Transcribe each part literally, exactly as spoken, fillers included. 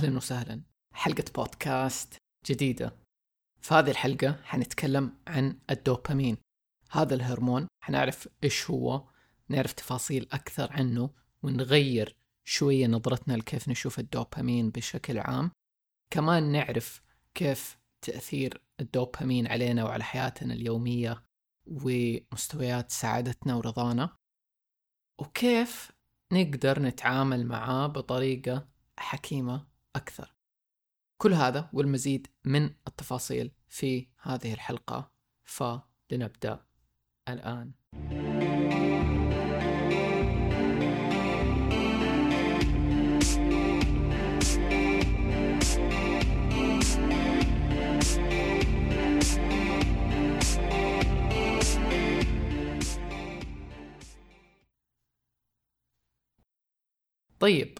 أهلاً وسهلاً، حلقة بودكاست جديدة. في هذه الحلقة حنتكلم عن الدوبامين، هذا الهرمون. حنعرف إيش هو، نعرف تفاصيل أكثر عنه، ونغير شوية نظرتنا لكيف نشوف الدوبامين بشكل عام. كمان نعرف كيف تأثير الدوبامين علينا وعلى حياتنا اليومية ومستويات سعادتنا ورضانا، وكيف نقدر نتعامل معاه بطريقة حكيمة أكثر. كل هذا والمزيد من التفاصيل في هذه الحلقة، فلنبدأ الآن. طيب،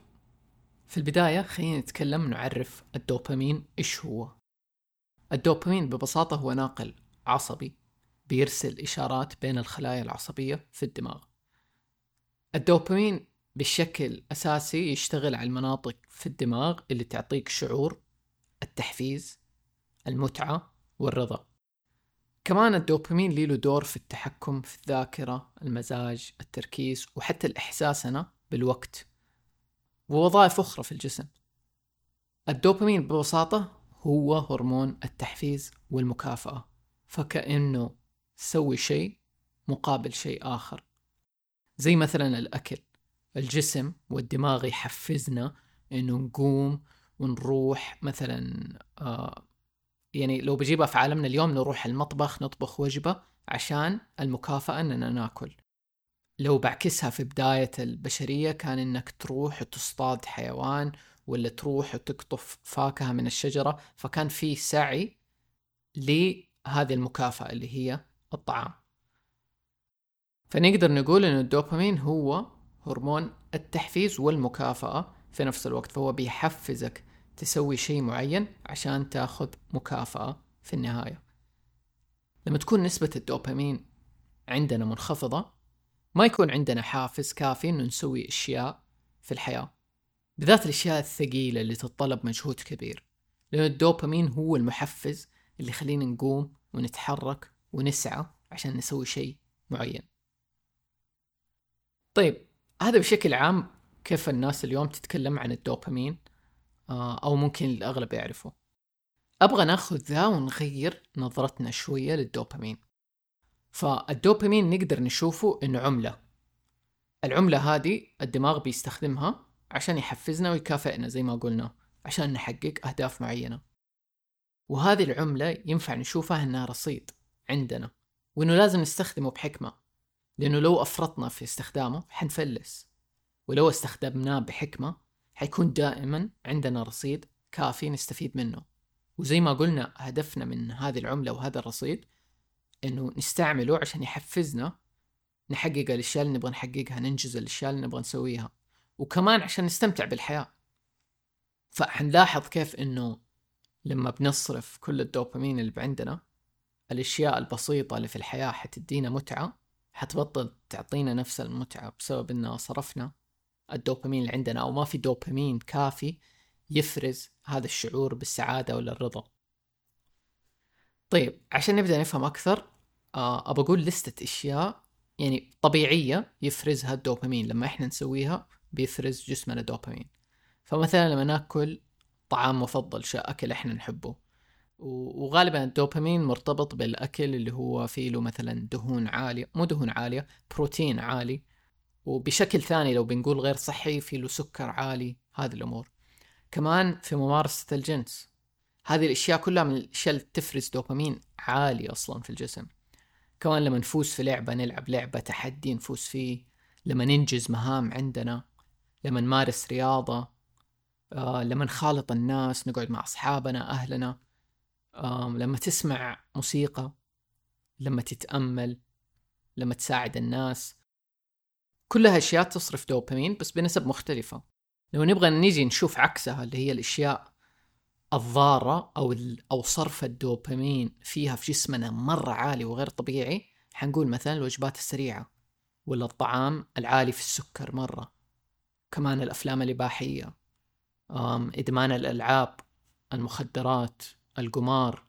في البداية خلينا نتكلم نعرف الدوبامين إيش هو. الدوبامين ببساطة هو ناقل عصبي بيرسل إشارات بين الخلايا العصبية في الدماغ. الدوبامين بشكل أساسي يشتغل على المناطق في الدماغ اللي تعطيك شعور التحفيز، المتعة والرضا. كمان الدوبامين له دور في التحكم في الذاكرة، المزاج، التركيز، وحتى الإحساسنا بالوقت ووظائف أخرى في الجسم. الدوبامين ببساطة هو هرمون التحفيز والمكافأة، فكأنه سوي شيء مقابل شيء آخر، زي مثلا الأكل. الجسم والدماغ يحفزنا إنه نقوم ونروح، مثلا آه يعني لو بجيبها في عالمنا اليوم، نروح المطبخ نطبخ وجبة عشان المكافأة إننا ناكل. لو بعكسها في بداية البشرية، كان إنك تروح وتصطاد حيوان، ولا تروح وتقطف فاكهة من الشجرة، فكان في سعي لهذه المكافأة اللي هي الطعام. فنقدر نقول إن الدوبامين هو هرمون التحفيز والمكافأة في نفس الوقت، فهو بيحفزك تسوي شيء معين عشان تاخذ مكافأة في النهاية. لما تكون نسبة الدوبامين عندنا منخفضة، ما يكون عندنا حافز كافي إنه نسوي أشياء في الحياة، بالذات الأشياء الثقيلة اللي تتطلب مجهود كبير، لأن الدوبامين هو المحفز اللي خلينا نقوم ونتحرك ونسعى عشان نسوي شيء معين. طيب، هذا بشكل عام كيف الناس اليوم تتكلم عن الدوبامين، أو ممكن الأغلب يعرفه. أبغى ناخذ ذا ونغير نظرتنا شوية للدوبامين. فالدوبامين نقدر نشوفه إنه عملة. العملة هذه الدماغ بيستخدمها عشان يحفزنا ويكافئنا زي ما قلنا، عشان نحقق أهداف معينة. وهذه العملة ينفع نشوفها إنها رصيد عندنا، وإنه لازم نستخدمه بحكمة، لأنه لو أفرطنا في استخدامه حنفلس، ولو استخدمناه بحكمة حيكون دائما عندنا رصيد كافي نستفيد منه. وزي ما قلنا، هدفنا من هذه العملة وهذا الرصيد إنه نستعمله عشان يحفزنا نحقق الأشياء اللي نبغى نحققها، ننجز الأشياء اللي نبغى نسويها، وكمان عشان نستمتع بالحياة. فحنلاحظ كيف إنه لما بنصرف كل الدوبامين اللي عندنا، الأشياء البسيطة اللي في الحياة حتدينا متعة، حتبطل تعطينا نفس المتعة بسبب إنه صرفنا الدوبامين اللي عندنا، أو ما في دوبامين كافي يفرز هذا الشعور بالسعادة ولا الرضا. طيب، عشان نبدأ نفهم أكثر، أبى أقول لستة أشياء يعني طبيعية يفرزها الدوبامين. لما إحنا نسويها بيفرز جسمنا دوبامين. فمثلا لما نأكل طعام مفضل، شيء أكل إحنا نحبه، وغالبا الدوبامين مرتبط بالأكل اللي هو فيه له مثلا دهون عالية، مو دهون عالية، بروتين عالي، وبشكل ثاني لو بنقول غير صحي فيه له سكر عالي. هذه الأمور كمان في ممارسة الجنس، هذه الأشياء كلها من الأشياء اللي تفرز دوبامين عالي أصلا في الجسم. كمان لما نفوز في لعبة، نلعب لعبة تحدي نفوز فيه، لما ننجز مهام عندنا، لما نمارس رياضة، آه، لما نخالط الناس، نقعد مع أصحابنا أهلنا، آه، لما تسمع موسيقى، لما تتأمل، لما تساعد الناس، كلها أشياء تصرف دوبامين بس بنسب مختلفة. لو نبغى نيجي نشوف عكسها اللي هي الأشياء الضارة أو أو صرف الدوبامين فيها في جسمنا مرة عالي وغير طبيعي، حنقول مثلا الوجبات السريعة، ولا الطعام العالي في السكر مرة، كمان الأفلام الإباحية، إدمان الألعاب، المخدرات، القمار،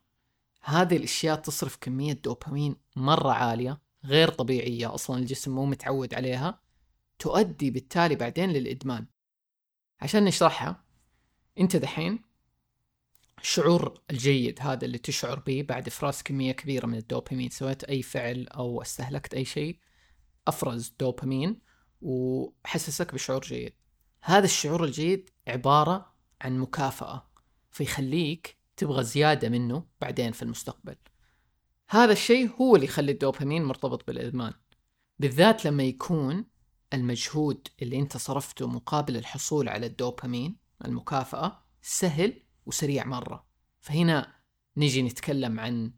هذه الأشياء تصرف كمية دوبامين مرة عالية غير طبيعية، أصلا الجسم مو متعود عليها، تؤدي بالتالي بعدين للإدمان. عشان نشرحها، أنت دحين الشعور الجيد هذا اللي تشعر به بعد إفراز كمية كبيرة من الدوبامين، سويت أي فعل أو استهلكت أي شيء أفرز دوبامين وحسسك بشعور جيد، هذا الشعور الجيد عبارة عن مكافأة، فيخليك تبغى زيادة منه بعدين في المستقبل. هذا الشيء هو اللي يخلي الدوبامين مرتبط بالإدمان، بالذات لما يكون المجهود اللي انت صرفته مقابل الحصول على الدوبامين المكافأة سهل وسريع مرة. فهنا نجي نتكلم عن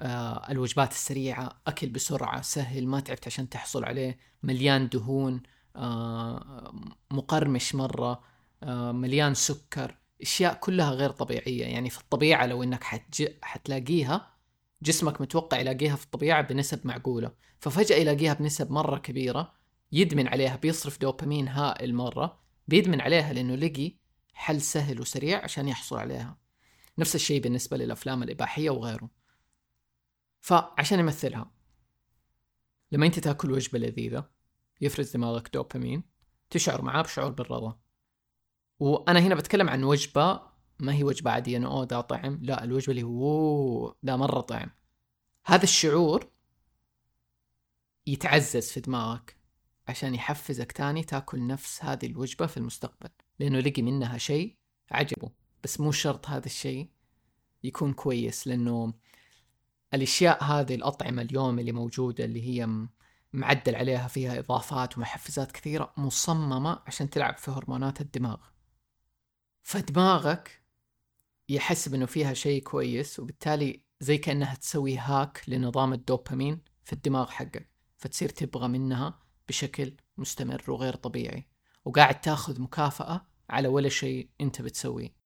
آه الوجبات السريعة، أكل بسرعة سهل ما تعبت عشان تحصل عليه، مليان دهون، آه مقرمش مرة، آه مليان سكر، اشياء كلها غير طبيعية. يعني في الطبيعة لو انك حتج... حتلاقيها جسمك متوقع يلاقيها في الطبيعة بنسب معقولة، ففجأة يلاقيها بنسب مرة كبيرة، يدمن عليها، بيصرف دوبامين هائل مرة، بيدمن عليها لأنه لقي حل سهل وسريع عشان يحصل عليها. نفس الشيء بالنسبة للأفلام الإباحية وغيره. فعشان نمثلها، لما انت تاكل وجبة لذيذة يفرز دماغك دوبامين، تشعر معاه بشعور بالرضا. وأنا هنا بتكلم عن وجبة، ما هي وجبة عادية أنه أوه ده طعم، لا، الوجبة اللي هو ده مرة طعم. هذا الشعور يتعزز في دماغك عشان يحفزك تاني تاكل نفس هذه الوجبة في المستقبل، لأنه لقي منها شيء عجبه. بس مو شرط هذا الشيء يكون كويس، لأنه الأشياء هذه، الأطعمة اليوم اللي موجودة اللي هي معدل عليها، فيها إضافات ومحفزات كثيرة مصممة عشان تلعب في هرمونات الدماغ. فدماغك يحسب أنه فيها شيء كويس، وبالتالي زي كأنها تسوي هاك لنظام الدوبامين في الدماغ حقك، فتصير تبغى منها بشكل مستمر وغير طبيعي، وقاعد تاخذ مكافأة على ولا شيء انت بتسويه.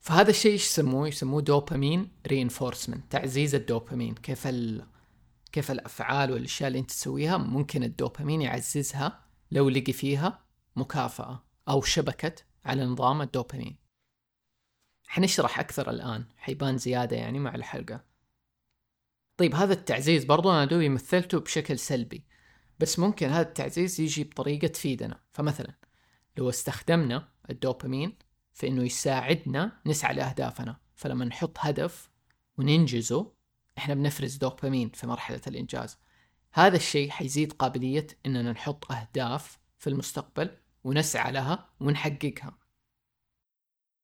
فهذا الشيء يسموه يسموه دوبامين رينفورسمنت، تعزيز الدوبامين. كيف ال... كيف الأفعال والأشياء اللي انت تسويها ممكن الدوبامين يعززها لو لقي فيها مكافأة أو شبكة على نظام الدوبامين. حنشرح أكثر الآن، حيبان زيادة يعني مع الحلقة. طيب هذا التعزيز برضو أنا دوبي مثلته بشكل سلبي، بس ممكن هذا التعزيز يجي بطريقة تفيدنا. فمثلا لو استخدمنا الدوبامين في أنه يساعدنا نسعى لأهدافنا، فلما نحط هدف وننجزه إحنا بنفرز دوبامين في مرحلة الإنجاز. هذا الشيء حيزيد قابلية أننا نحط أهداف في المستقبل ونسعى لها ونحققها.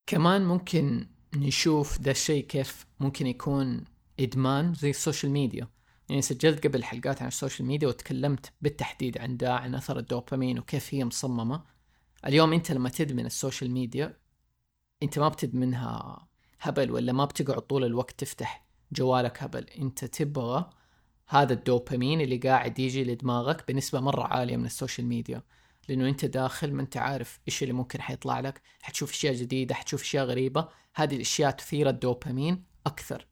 كمان ممكن نشوف ده الشيء كيف ممكن يكون إدمان زي السوشيال ميديا. يعني سجلت قبل حلقات عن السوشيال ميديا وتكلمت بالتحديد عن ده، عن أثر الدوبامين وكيف هي مصممة. اليوم أنت لما تدمن السوشيال ميديا أنت ما بتدمنها هبل، ولا ما بتقعد طول الوقت تفتح جوالك هبل، أنت تبغى هذا الدوبامين اللي قاعد يجي لدماغك بنسبة مرة عالية من السوشيال ميديا، لأنه أنت داخل ما أنت عارف إيش اللي ممكن حيطلع لك، حتشوف أشياء جديدة، حتشوف أشياء غريبة. هذه الأشياء تثير الدوبامين أكثر.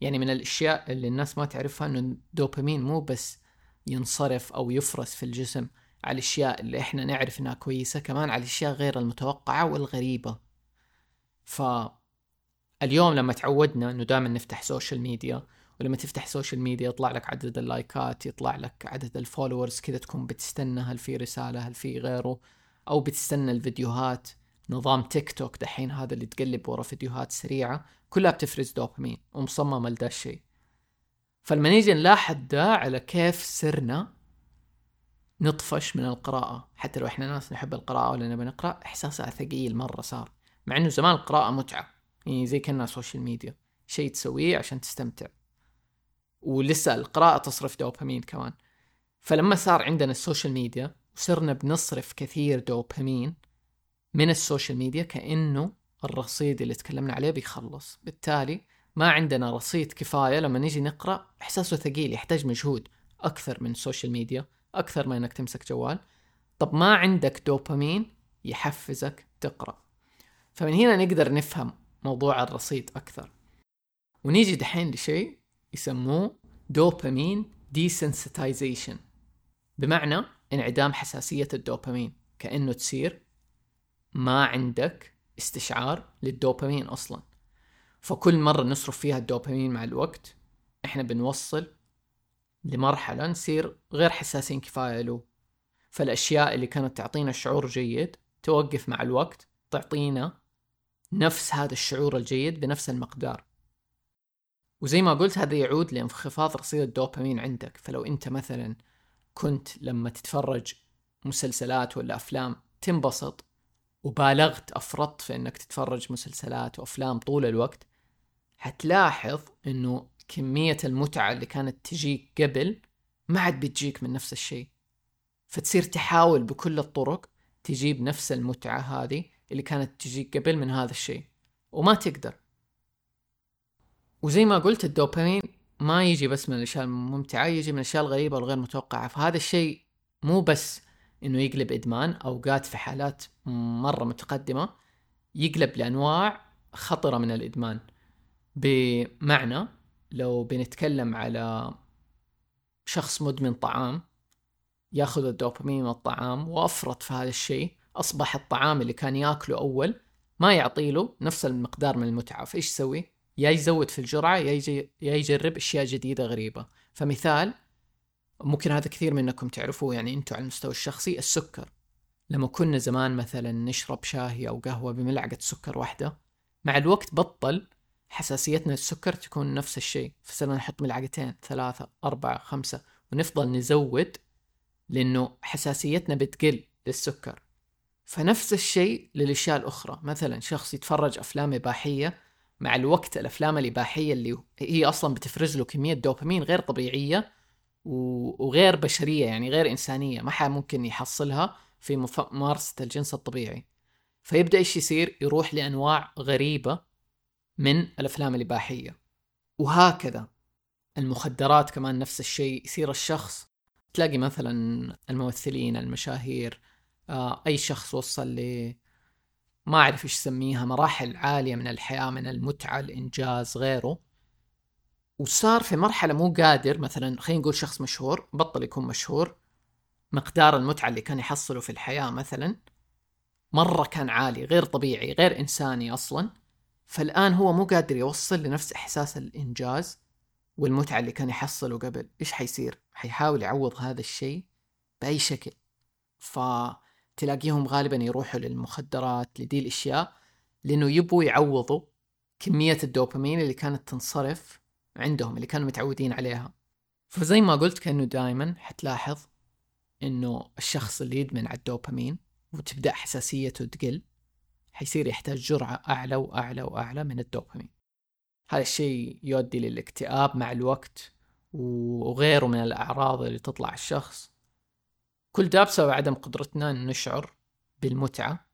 يعني من الأشياء اللي الناس ما تعرفها أنه الدوبامين مو بس ينصرف أو يفرز في الجسم على الأشياء اللي إحنا نعرف أنها كويسة، كمان على الأشياء غير المتوقعة والغريبة. فاليوم لما تعودنا أنه دائما نفتح سوشيال ميديا، ولما تفتح سوشيال ميديا يطلع لك عدد اللايكات، يطلع لك عدد الفولورز، كذا تكون بتستنى هل في رسالة هل في غيره، أو بتستنى الفيديوهات. نظام تيك توك دحين هذا اللي تقلب ورا فيديوهات سريعة كلها بتفرز دوبامين ومصممة لده الشيء. فلما نيجي نلاحظ ده على كيف سرنا نطفش من القراءة، حتى لو احنا ناس نحب القراءة ولا نبي نقرأ، إحساسها ثقيل مرة صار، مع انه زمان القراءة متعة، يعني زي كأنها سوشيال ميديا شيء تسويه عشان تستمتع، ولسه القراءة تصرف دوبامين كمان. فلما صار عندنا السوشيال ميديا وصرنا بنصرف كثير دوبامين من السوشيال ميديا، كأنه الرصيد اللي تكلمنا عليه بيخلص، بالتالي ما عندنا رصيد كفاية. لما نيجي نقرأ إحساسه ثقيل، يحتاج مجهود أكثر من السوشيال ميديا، أكثر ما أنك تمسك جوال. طب ما عندك دوبامين يحفزك تقرأ. فمن هنا نقدر نفهم موضوع الرصيد أكثر. ونيجي دحين لشيء يسموه دوبامين ديسنسيتايزيشن، بمعنى انعدام حساسية الدوبامين، كأنه تصير ما عندك استشعار للدوبامين أصلا. فكل مرة نصرف فيها الدوبامين مع الوقت إحنا بنوصل لمرحلة نصير غير حساسين كفاية له. فالأشياء اللي كانت تعطينا شعور جيد توقف مع الوقت تعطينا نفس هذا الشعور الجيد بنفس المقدار. وزي ما قلت هذا يعود لانخفاض رصيد الدوبامين عندك. فلو أنت مثلا كنت لما تتفرج مسلسلات ولا أفلام تنبسط وبالغت أفرط في أنك تتفرج مسلسلات وأفلام طول الوقت، هتلاحظ أنه كمية المتعة اللي كانت تجيك قبل ما عاد بتجيك من نفس الشيء. فتصير تحاول بكل الطرق تجيب نفس المتعة هذه اللي كانت تجيك قبل من هذا الشيء وما تقدر. وزي ما قلت الدوبامين ما يجي بس من الأشياء الممتعة، يجي من الأشياء الغريبة والغير متوقعة. فهذا الشيء مو بس إنه يقلب إدمان، أوقات في حالات مرة متقدمة يقلب لأنواع خطرة من الإدمان. بمعنى لو بنتكلم على شخص مدمن طعام ياخذ الدوبامين من الطعام وأفرط في هذا الشيء، أصبح الطعام اللي كان يأكله أول ما يعطيله نفس المقدار من المتعة. فإيش سوي؟ يا يزود في الجرعة يا يجرب أشياء جديدة غريبة. فمثال ممكن هذا كثير منكم تعرفوه يعني أنتوا على المستوى الشخصي، السكر. لما كنا زمان مثلا نشرب شاهي أو قهوة بملعقة سكر واحدة، مع الوقت بطل حساسيتنا للسكر تكون نفس الشيء، فصرنا نحط ملعقتين ثلاثة أربعة خمسة ونفضل نزود لأنه حساسيتنا بتقل للسكر. فنفس الشيء للأشياء الأخرى. مثلا شخص يتفرج أفلام إباحية، مع الوقت الأفلام الإباحية اللي هي أصلا بتفرز له كمية دوبامين غير طبيعية وغير بشرية، يعني غير إنسانية، ما حد ممكن يحصلها في ممارسة الجنس الطبيعي. فيبدأ إيش يصير؟ يروح لأنواع غريبة من الأفلام الإباحية. وهكذا المخدرات كمان نفس الشيء يصير الشخص. تلاقي مثلا الممثلين المشاهير أي شخص وصل ل ما أعرف إيش سميها مراحل عالية من الحياة، من المتعة الإنجاز غيره، وصار في مرحلة مو قادر. مثلا خلينا نقول شخص مشهور بطل يكون مشهور، مقدار المتعة اللي كان يحصله في الحياة مثلا مرة كان عالي غير طبيعي غير إنساني أصلا، فالآن هو مو قادر يوصل لنفس إحساس الإنجاز والمتعة اللي كان يحصله قبل. إيش حيصير؟ حيحاول يعوض هذا الشيء بأي شكل. ف تلاقيهم غالبا يروحوا للمخدرات لدي الأشياء لأنه يبوا يعوضوا كمية الدوبامين اللي كانت تنصرف عندهم اللي كانوا متعودين عليها. فزي ما قلت كأنه دائما حتلاحظ أنه الشخص اللي يدمن على الدوبامين وتبدأ حساسيته تقل حيصير يحتاج جرعة أعلى وأعلى وأعلى من الدوبامين. هذا الشيء يؤدي للاكتئاب مع الوقت وغيره من الأعراض اللي تطلع على الشخص. كل ده بسبب عدم قدرتنا أن نشعر بالمتعة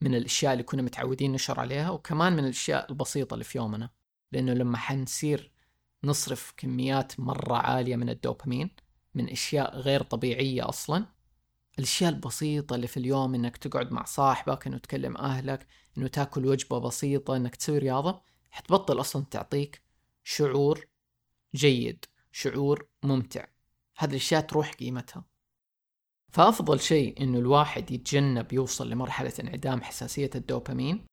من الأشياء اللي كنا متعودين نشعر عليها، وكمان من الأشياء البسيطة اللي في يومنا. لأنه لما حنصير نصرف كميات مرة عالية من الدوبامين من أشياء غير طبيعية أصلا، الأشياء البسيطة اللي في اليوم، إنك تقعد مع صاحبك، إنه تكلم أهلك، إنه تاكل وجبة بسيطة، إنك تسوي رياضة، حتبطل أصلا تعطيك شعور جيد شعور ممتع. هذه الأشياء تروح قيمتها. فأفضل شيء إنه الواحد يتجنب يوصل لمرحلة انعدام حساسية الدوبامين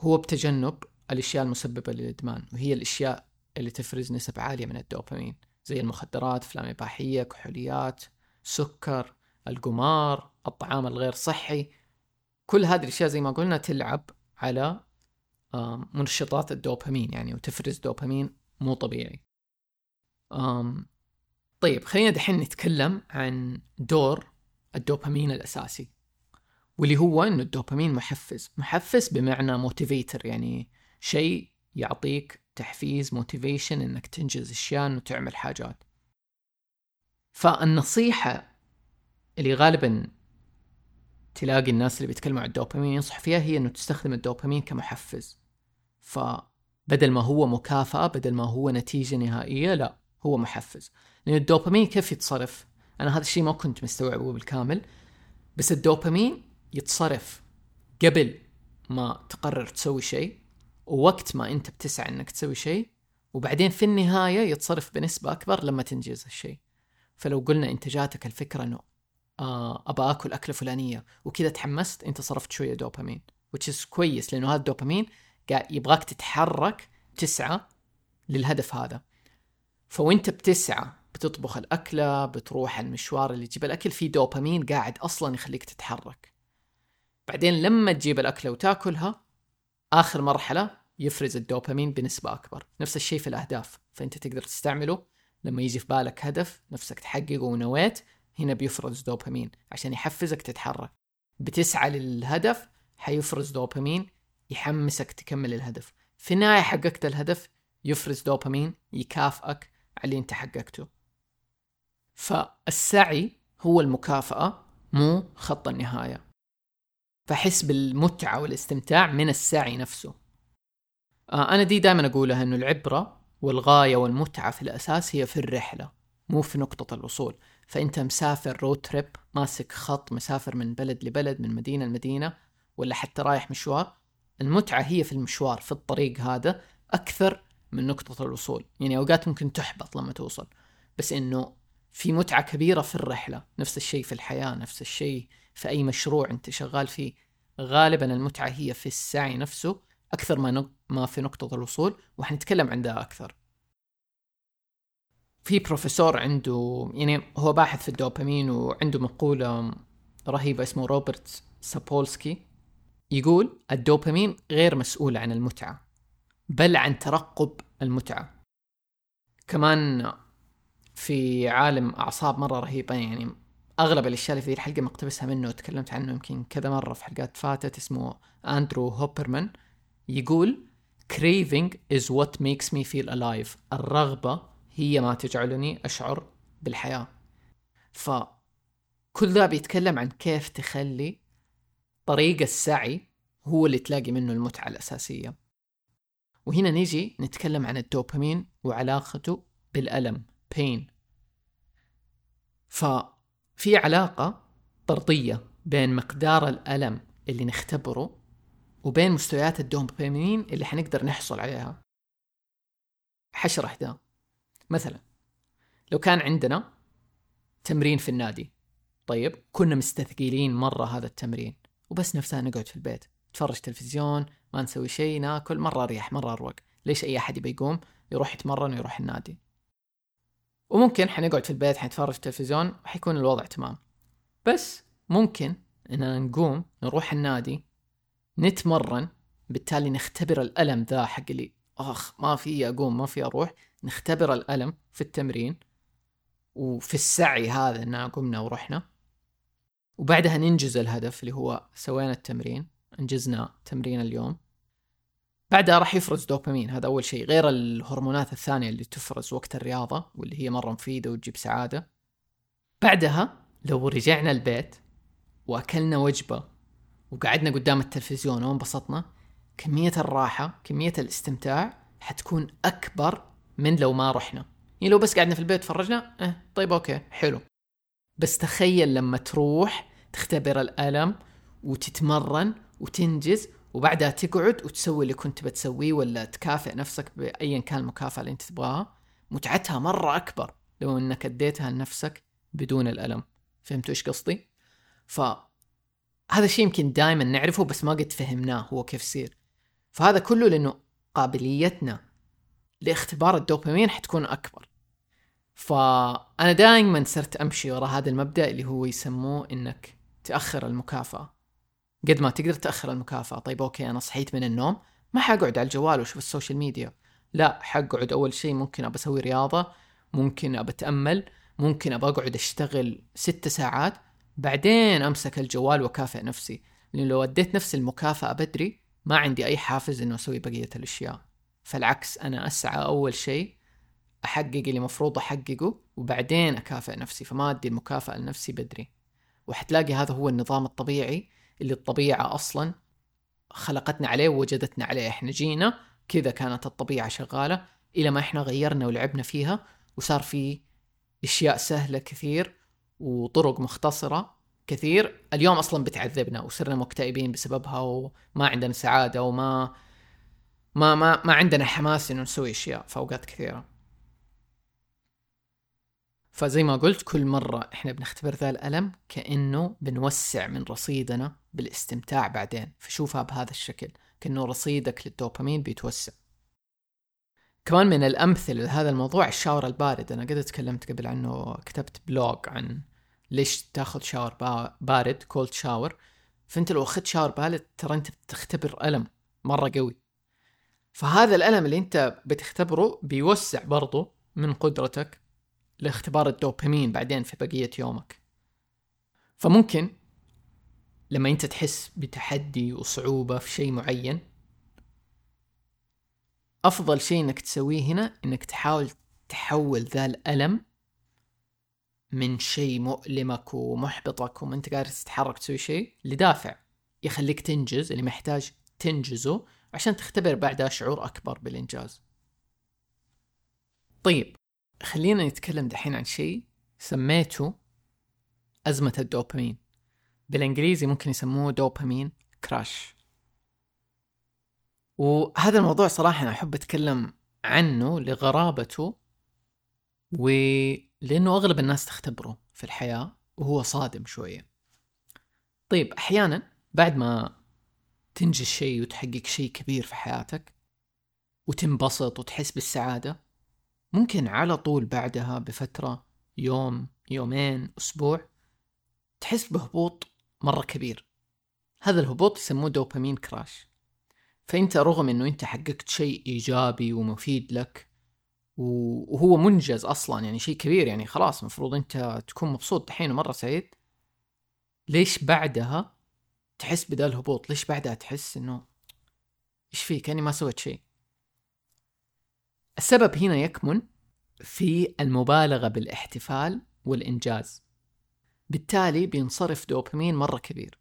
هو بتجنب الأشياء المسببة للإدمان، وهي الأشياء اللي تفرز نسب عالية من الدوبامين زي المخدرات، أفلام إباحية، كحوليات، سكر، القمار، الطعام الغير صحي. كل هذه الأشياء زي ما قلنا تلعب على منشطات الدوبامين يعني، وتفرز دوبامين مو طبيعي. طيب خلينا دحين نتكلم عن دور الدوبامين الأساسي، واللي هو إنه الدوبامين محفز. محفز بمعنى موتيفيتر، يعني شيء يعطيك تحفيز motivation إنك تنجز أشياء وتعمل حاجات. فالنصيحة اللي غالباً تلاقي الناس اللي بيتكلموا عن الدوبامين ينصح فيها هي إنه تستخدم الدوبامين كمحفز. فبدل ما هو مكافأة، بدل ما هو نتيجة نهائية، لا هو محفز. لأن الدوبامين كيف يتصرف؟ أنا هذا الشيء ما كنت مستوعبه بالكامل، بس الدوبامين يتصرف قبل ما تقرر تسوي شيء، ووقت ما أنت بتسعى أنك تسوي شيء، وبعدين في النهاية يتصرف بنسبة أكبر لما تنجز هالشيء. فلو قلنا إنتاجاتك الفكرة أنه آه أبا أكل أكلة فلانية وكذا تحمست، أنت صرفت شوية دوبامين which is كويس، لأنه هذا الدوبامين قاعد يبغاك تتحرك تسعى للهدف هذا. فوانت بتسعى بتطبخ الأكلة، بتروح المشوار اللي تجيب الأكل، في دوبامين قاعد أصلا يخليك تتحرك. بعدين لما تجيب الأكلة وتاكلها آخر مرحلة يفرز الدوبامين بنسبة أكبر. نفس الشيء في الأهداف، فأنت تقدر تستعمله لما يجي في بالك هدف نفسك تحققه ونويت، هنا بيفرز دوبامين عشان يحفزك تتحرك. بتسعى للهدف حيفرز دوبامين يحمسك تكمل الهدف. في النهاية حققت الهدف يفرز دوبامين يكافئك على اللي انت حققته. فالسعي هو المكافأة مو خط النهاية. فحس بالمتعة والاستمتاع من السعي نفسه. أنا دي دائما أقولها أنه العبرة والغاية والمتعة في الأساس هي في الرحلة مو في نقطة الوصول. فأنت مسافر رود تريب، ماسك خط، مسافر من بلد لبلد، من مدينة لمدينة، ولا حتى رايح مشوار، المتعة هي في المشوار في الطريق هذا أكثر من نقطة الوصول. يعني أوقات ممكن تحبط لما توصل، بس إنه في متعة كبيرة في الرحلة. نفس الشيء في الحياة، نفس الشيء في أي مشروع أنت شغال فيه، غالبا المتعة هي في السعي نفسه أكثر ما ما في نقطة الوصول، وحنتكلم عن ده أكثر. في بروفيسور عنده، يعني هو باحث في الدوبامين وعنده مقولة رهيبة اسمه روبرت سابولسكي، يقول الدوبامين غير مسؤول عن المتعة بل عن ترقب المتعة. كمان في عالم أعصاب مرة رهيبة، يعني أغلب الأشياء في الحلقة مقتبسها منه وتكلمت عنه يمكن كذا مرة في حلقات فاتت، اسمه أندرو هوبرمان، يقول Craving is what makes me feel alive. الرغبة هي ما تجعلني أشعر بالحياة. فكل ذا بيتكلم عن كيف تخلي طريق السعي هو اللي تلاقي منه المتعة الأساسية. وهنا نيجي نتكلم عن الدوبامين وعلاقته بالألم pain. ففي علاقة طردية بين مقدار الألم اللي نختبره وبين مستويات الدوبامين اللي حنقدر نحصل عليها. حشرح ده مثلا، لو كان عندنا تمرين في النادي، طيب كنا مستثقلين مرة هذا التمرين، وبس نفسنا نقعد في البيت نتفرج تلفزيون، ما نسوي شيء، ناكل، مرة أريح مرة أروق. ليش أي أحد يبي يقوم يروح يتمرن ويروح النادي؟ وممكن حنقعد في البيت حنتفرج تلفزيون وحيكون الوضع تمام. بس ممكن أننا نقوم نروح النادي نتمرن، بالتالي نختبر الألم ذا حق لي أخ ما في أقوم ما في أروح، نختبر الألم في التمرين وفي السعي هذا أننا قمنا ورحنا، وبعدها ننجز الهدف اللي هو سوينا التمرين، انجزنا تمرين اليوم. بعدها راح يفرز دوبامين، هذا أول شيء، غير الهرمونات الثانية اللي تفرز وقت الرياضة واللي هي مرة مفيدة وتجيب سعادة. بعدها لو رجعنا البيت وأكلنا وجبة وقعدنا قدام التلفزيون وانبسطنا، كمية الراحة كمية الاستمتاع حتكون أكبر من لو ما رحنا. يعني لو بس قعدنا في البيت فرجنا اه طيب أوكي حلو، بس تخيل لما تروح تختبر الألم وتتمرن وتنجز، وبعدها تقعد وتسوي اللي كنت بتسويه ولا تكافئ نفسك بأي كان المكافأة اللي انت تبغاها، متعتها مرة أكبر لو انك اديتها لنفسك بدون الألم. فهمتوا ايش قصدي؟ فهذا الشيء يمكن دائما نعرفه بس ما قد فهمناه هو كيف يصير. فهذا كله لأنه قابليتنا لاختبار الدوبامين حتكون أكبر. فأنا دائما صرت أمشي وراء هذا المبدأ اللي هو يسموه إنك تأخر المكافأة قد ما تقدر. تأخر المكافأة، طيب أوكي أنا صحيت من النوم ما حقعد على الجوال وشوف السوشيال ميديا، لا حقعد أول شيء ممكن أبى أسوي رياضة، ممكن أبى أتأمل، ممكن أبى أقعد أشتغل ست ساعات بعدين أمسك الجوال وكافئ نفسي. لأن لو أديت نفس المكافأة بدري ما عندي أي حافز إنه أسوي بقية الأشياء. فالعكس، أنا أسعى أول شيء أحقق اللي مفروض أحققه وبعدين أكافئ نفسي، فما أدي المكافأة لنفسي بدري. وحتلاقي هذا هو النظام الطبيعي اللي الطبيعة أصلا خلقتنا عليه ووجدتنا عليه. إحنا جينا كذا كانت الطبيعة شغالة إلى ما إحنا غيرنا ولعبنا فيها وصار في إشياء سهلة كثير وطرق مختصرة كثير اليوم أصلا بتعذبنا، وصرنا مكتئبين بسببها وما عندنا سعادة وما ما ما ما عندنا حماس إنه نسوي أشياء في أوقات كثيرة. فزي ما قلت كل مرة إحنا بنختبر ذا الألم كأنه بنوسع من رصيدنا بالاستمتاع بعدين، فشوفها بهذا الشكل كأنه رصيدك للدوبامين بيتوسع. كمان من الأمثلة لهذا الموضوع الشاور البارد، أنا قد تكلمت قبل عنه، كتبت بلوج عن ليش تاخذ شاور بارد كولد شاور. فأنت لو أخذت شاور بارد ترى أنت بتختبر ألم مرة قوي، فهذا الألم اللي أنت بتختبره بيوسع برضو من قدرتك لاختبار الدوبامين بعدين في بقية يومك. فممكن لما أنت تحس بتحدي وصعوبة في شيء معين، أفضل شيء أنك تسويه هنا أنك تحاول تحول ذا الألم من شيء مؤلمك ومحبطك وما أنت قادر تتحرك تسوي شيء لدافع يخليك تنجز اللي محتاج تنجزه عشان تختبر بعدها شعور أكبر بالإنجاز. طيب خلينا نتكلم دحين عن شيء سميته أزمة الدوبامين، بالإنجليزي ممكن يسموه دوبامين كراش. وهذا الموضوع صراحة أنا أحب أتكلم عنه لغرابته ولأنه أغلب الناس تختبره في الحياة وهو صادم شوية. طيب أحيانا بعد ما تنجز شيء وتحقق شيء كبير في حياتك وتنبسط وتحس بالسعادة، ممكن على طول بعدها بفترة يوم يومين أسبوع تحس بهبوط مرة كبير. هذا الهبوط يسموه دوبامين كراش. فأنت رغم أنه أنت حققت شيء إيجابي ومفيد لك وهو منجز أصلا، يعني شيء كبير، يعني خلاص مفروض أنت تكون مبسوط دحين ومرة سعيد، ليش بعدها تحس بدا الهبوط؟ ليش بعدها تحس أنه إيش فيه كأني ما سويت شيء؟ السبب هنا يكمن في المبالغة بالاحتفال والإنجاز، بالتالي بينصرف دوبامين مرة كبير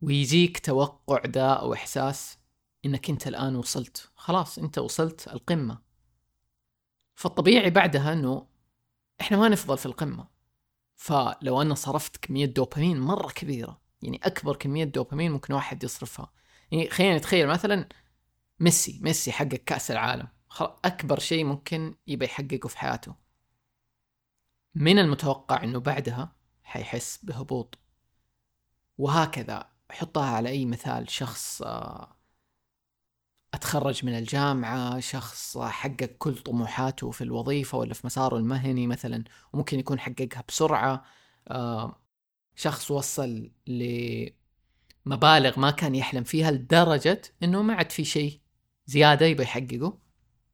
ويجيك توقع ده أو إحساس إنك أنت الآن وصلت، خلاص أنت وصلت القمة. فالطبيعي بعدها أنه إحنا ما نفضل في القمة، فلو أنا صرفت كمية دوبامين مرة كبيرة، يعني أكبر كمية دوبامين ممكن واحد يصرفها، يعني خلينا نتخيل مثلا ميسي ميسي حقق كأس العالم، أكبر شيء ممكن يبي يحققه في حياته، من المتوقع أنه بعدها حيحس بهبوط. وهكذا حطها على أي مثال، شخص أتخرج من الجامعة، شخص حقق كل طموحاته في الوظيفة ولا في مساره المهني مثلا وممكن يكون حققها بسرعة، شخص وصل لمبالغ ما كان يحلم فيها لدرجة أنه ما عاد في شيء زيادة يبي يحققه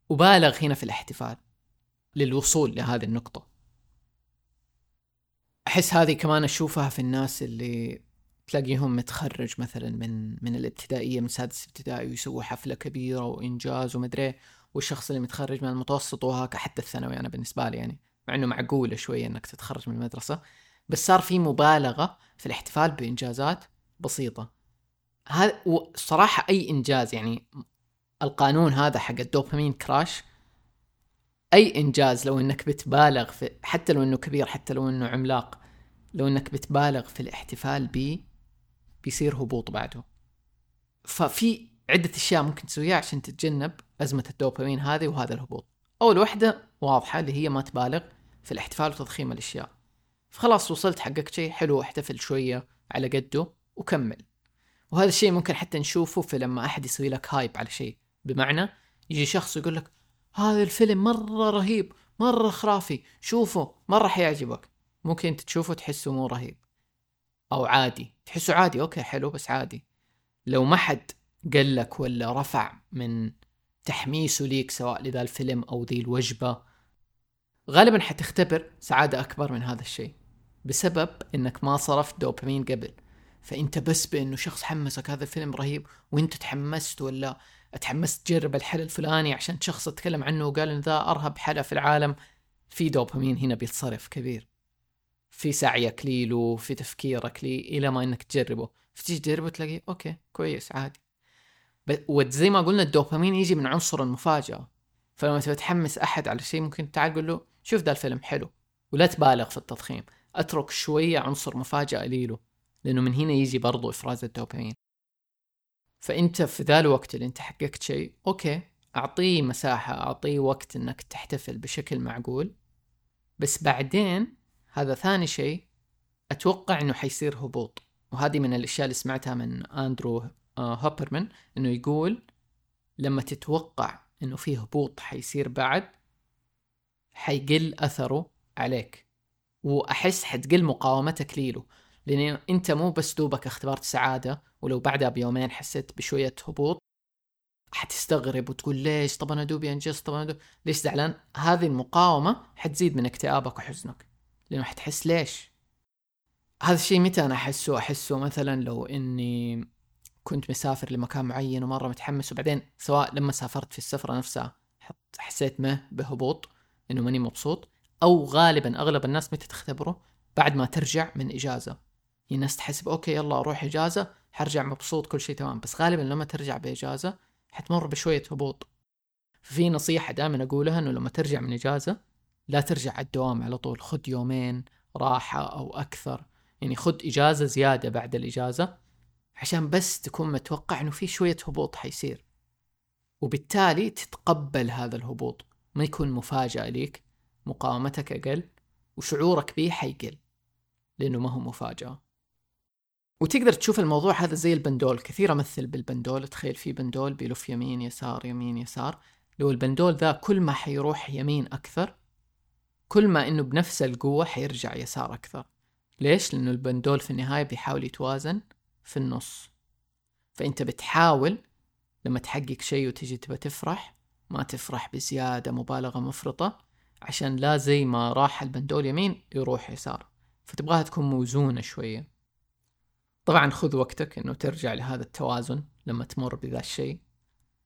وبالغ هنا في الاحتفال للوصول لهذه النقطة. أحس هذه كمان أشوفها في الناس اللي تلاقيهم متخرج مثلا من من الابتدائية، من سادس ابتدائي، ويسووا حفلة كبيرة وإنجاز ومدري، والشخص اللي متخرج من المتوسط وهكا حتى الثانوي. أنا بالنسبة لي يعني مع أنه معقولة شوية أنك تتخرج من المدرسة، بس صار في مبالغة في الاحتفال بإنجازات بسيطة. هذا وصراحة أي إنجاز، يعني القانون هذا حق الدوبامين كراش، أي إنجاز لو أنك بتبالغ في، حتى لو أنه كبير، حتى لو أنه عملاق، لو أنك بتبالغ في الاحتفال به بيصير هبوط بعده. ففي عدة أشياء ممكن تسويها عشان تتجنب أزمة الدوبامين هذه وهذا الهبوط. أول واحدة واضحة اللي هي ما تبالغ في الاحتفال وتضخيم الأشياء، فخلاص وصلت حققت شيء حلو احتفل شوية على قده وكمل. وهذا الشيء ممكن حتى نشوفه في لما أحد يسوي لك هايب على شيء، بمعنى يجي شخص يقول لك هذا الفيلم مرة رهيب مرة خرافي شوفه مرة حيعجبك، ممكن انت تشوفه تحسه مو رهيب أو عادي، تحسه عادي أوكي حلو بس عادي. لو ما حد قال لك ولا رفع من تحميسه ليك سواء لذا الفيلم أو ذي الوجبة، غالبا حتختبر سعادة أكبر من هذا الشيء بسبب أنك ما صرفت دوبامين قبل. فأنت بس بأنه شخص حمسك هذا الفيلم رهيب وانت تحمست، ولا اتحمست تجرب الحلا الفلاني عشان شخص اتكلم عنه وقال ان ذا أرهب حلا في العالم، في دوبامين هنا بيتصرف كبير في سعيك ليله في تفكيرك لي إلى ما انك تجربه، فتيجي تجربه تلاقيه أوكي كويس عادي. وزي ما قلنا الدوبامين يجي من عنصر المفاجأة، فلما تتحمس أحد على شيء ممكن تعال قل له شوف ذا الفيلم حلو ولا تبالغ في التضخيم، أترك شوية عنصر مفاجأة ليله، لأنه من هنا يجي برضو إفراز الدوبامين. فأنت في ذا الوقت اللي أنت حققت شيء أوكي أعطيه مساحة، أعطيه وقت أنك تحتفل بشكل معقول بس بعدين هذا ثاني شيء أتوقع أنه حيصير هبوط. وهذه من الأشياء اللي سمعتها من أندرو هوبرمان، أنه يقول لما تتوقع أنه فيه هبوط حيصير بعد حيقل أثره عليك، وأحس حتقل مقاومتك ليله، لأن أنت مو بس دوبك اختبرت سعادة ولو بعدها بيومين حسيت بشوية هبوط حتستغرب وتقول ليش، طب أنا دوبي أنجز، طب أنا دوبي ليش زعلان. هذه المقاومة حتزيد من اكتئابك وحزنك، لأنه حتحس ليش. هذا الشيء متى أنا أحسه؟ أحسه مثلا لو أني كنت مسافر لمكان معين ومرة متحمس، وبعدين سواء لما سافرت في السفرة نفسها حسيت ما بهبوط أنه ماني مبسوط، أو غالبا أغلب الناس متى تختبره؟ بعد ما ترجع من إجازة. الناس تحسب أوكي يلا أروح إجازة حرجع مبسوط كل شيء تمام، بس غالبا لما ترجع بإجازة حتمر بشوية هبوط. ففي نصيحة دائما أقولها، أنه لما ترجع من إجازة لا ترجع على الدوام على طول، خد يومين راحة أو أكثر، يعني خد إجازة زيادة بعد الإجازة، عشان بس تكون متوقع أنه في شوية هبوط حيصير، وبالتالي تتقبل هذا الهبوط، ما يكون مفاجأة ليك، مقاومتك أقل وشعورك به حيقل لأنه ما هو مفاجأة. وتقدر تشوف الموضوع هذا زي البندول، كثير أمثل بالبندول، تخيل في بندول بيلف يمين يسار يمين يسار، لو البندول ذا كل ما حيروح يمين أكثر كل ما إنه بنفس القوة حيرجع يسار أكثر. ليش؟ لأنه البندول في النهاية بيحاول يتوازن في النص. فأنت بتحاول لما تحقق شيء وتجي تبى تفرح ما تفرح بزيادة مبالغة مفرطة، عشان لا زي ما راح البندول يمين يروح يسار، فتبغاها تكون موزونة شوية. طبعا خذ وقتك إنه ترجع لهذا التوازن لما تمر بذا الشيء.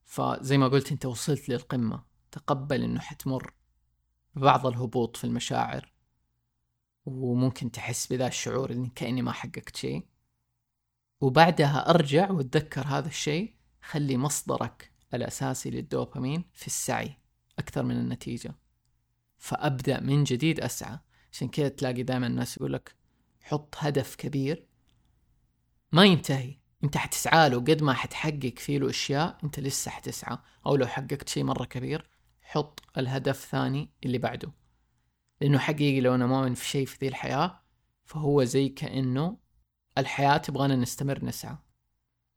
فزي ما قلت أنت وصلت للقمة، تقبل إنه حتمر ببعض الهبوط في المشاعر، وممكن تحس بذا الشعور إن كأني ما حققت شيء، وبعدها أرجع وأتذكر هذا الشيء. خلي مصدرك الأساسي للدوبامين في السعي أكثر من النتيجة، فأبدأ من جديد أسعى. عشان كده تلاقي دائما الناس يقولك حط هدف كبير ما ينتهي، انت حتسعى له قد ما حتحقق فيه له اشياء انت لسه حتسعى، او لو حققت شيء مرة كبير حط الهدف ثاني اللي بعده. لانه حقيقي لو انا مؤمن في شيء في ذي الحياة، فهو زي كأنه الحياة تبغانا نستمر نسعى،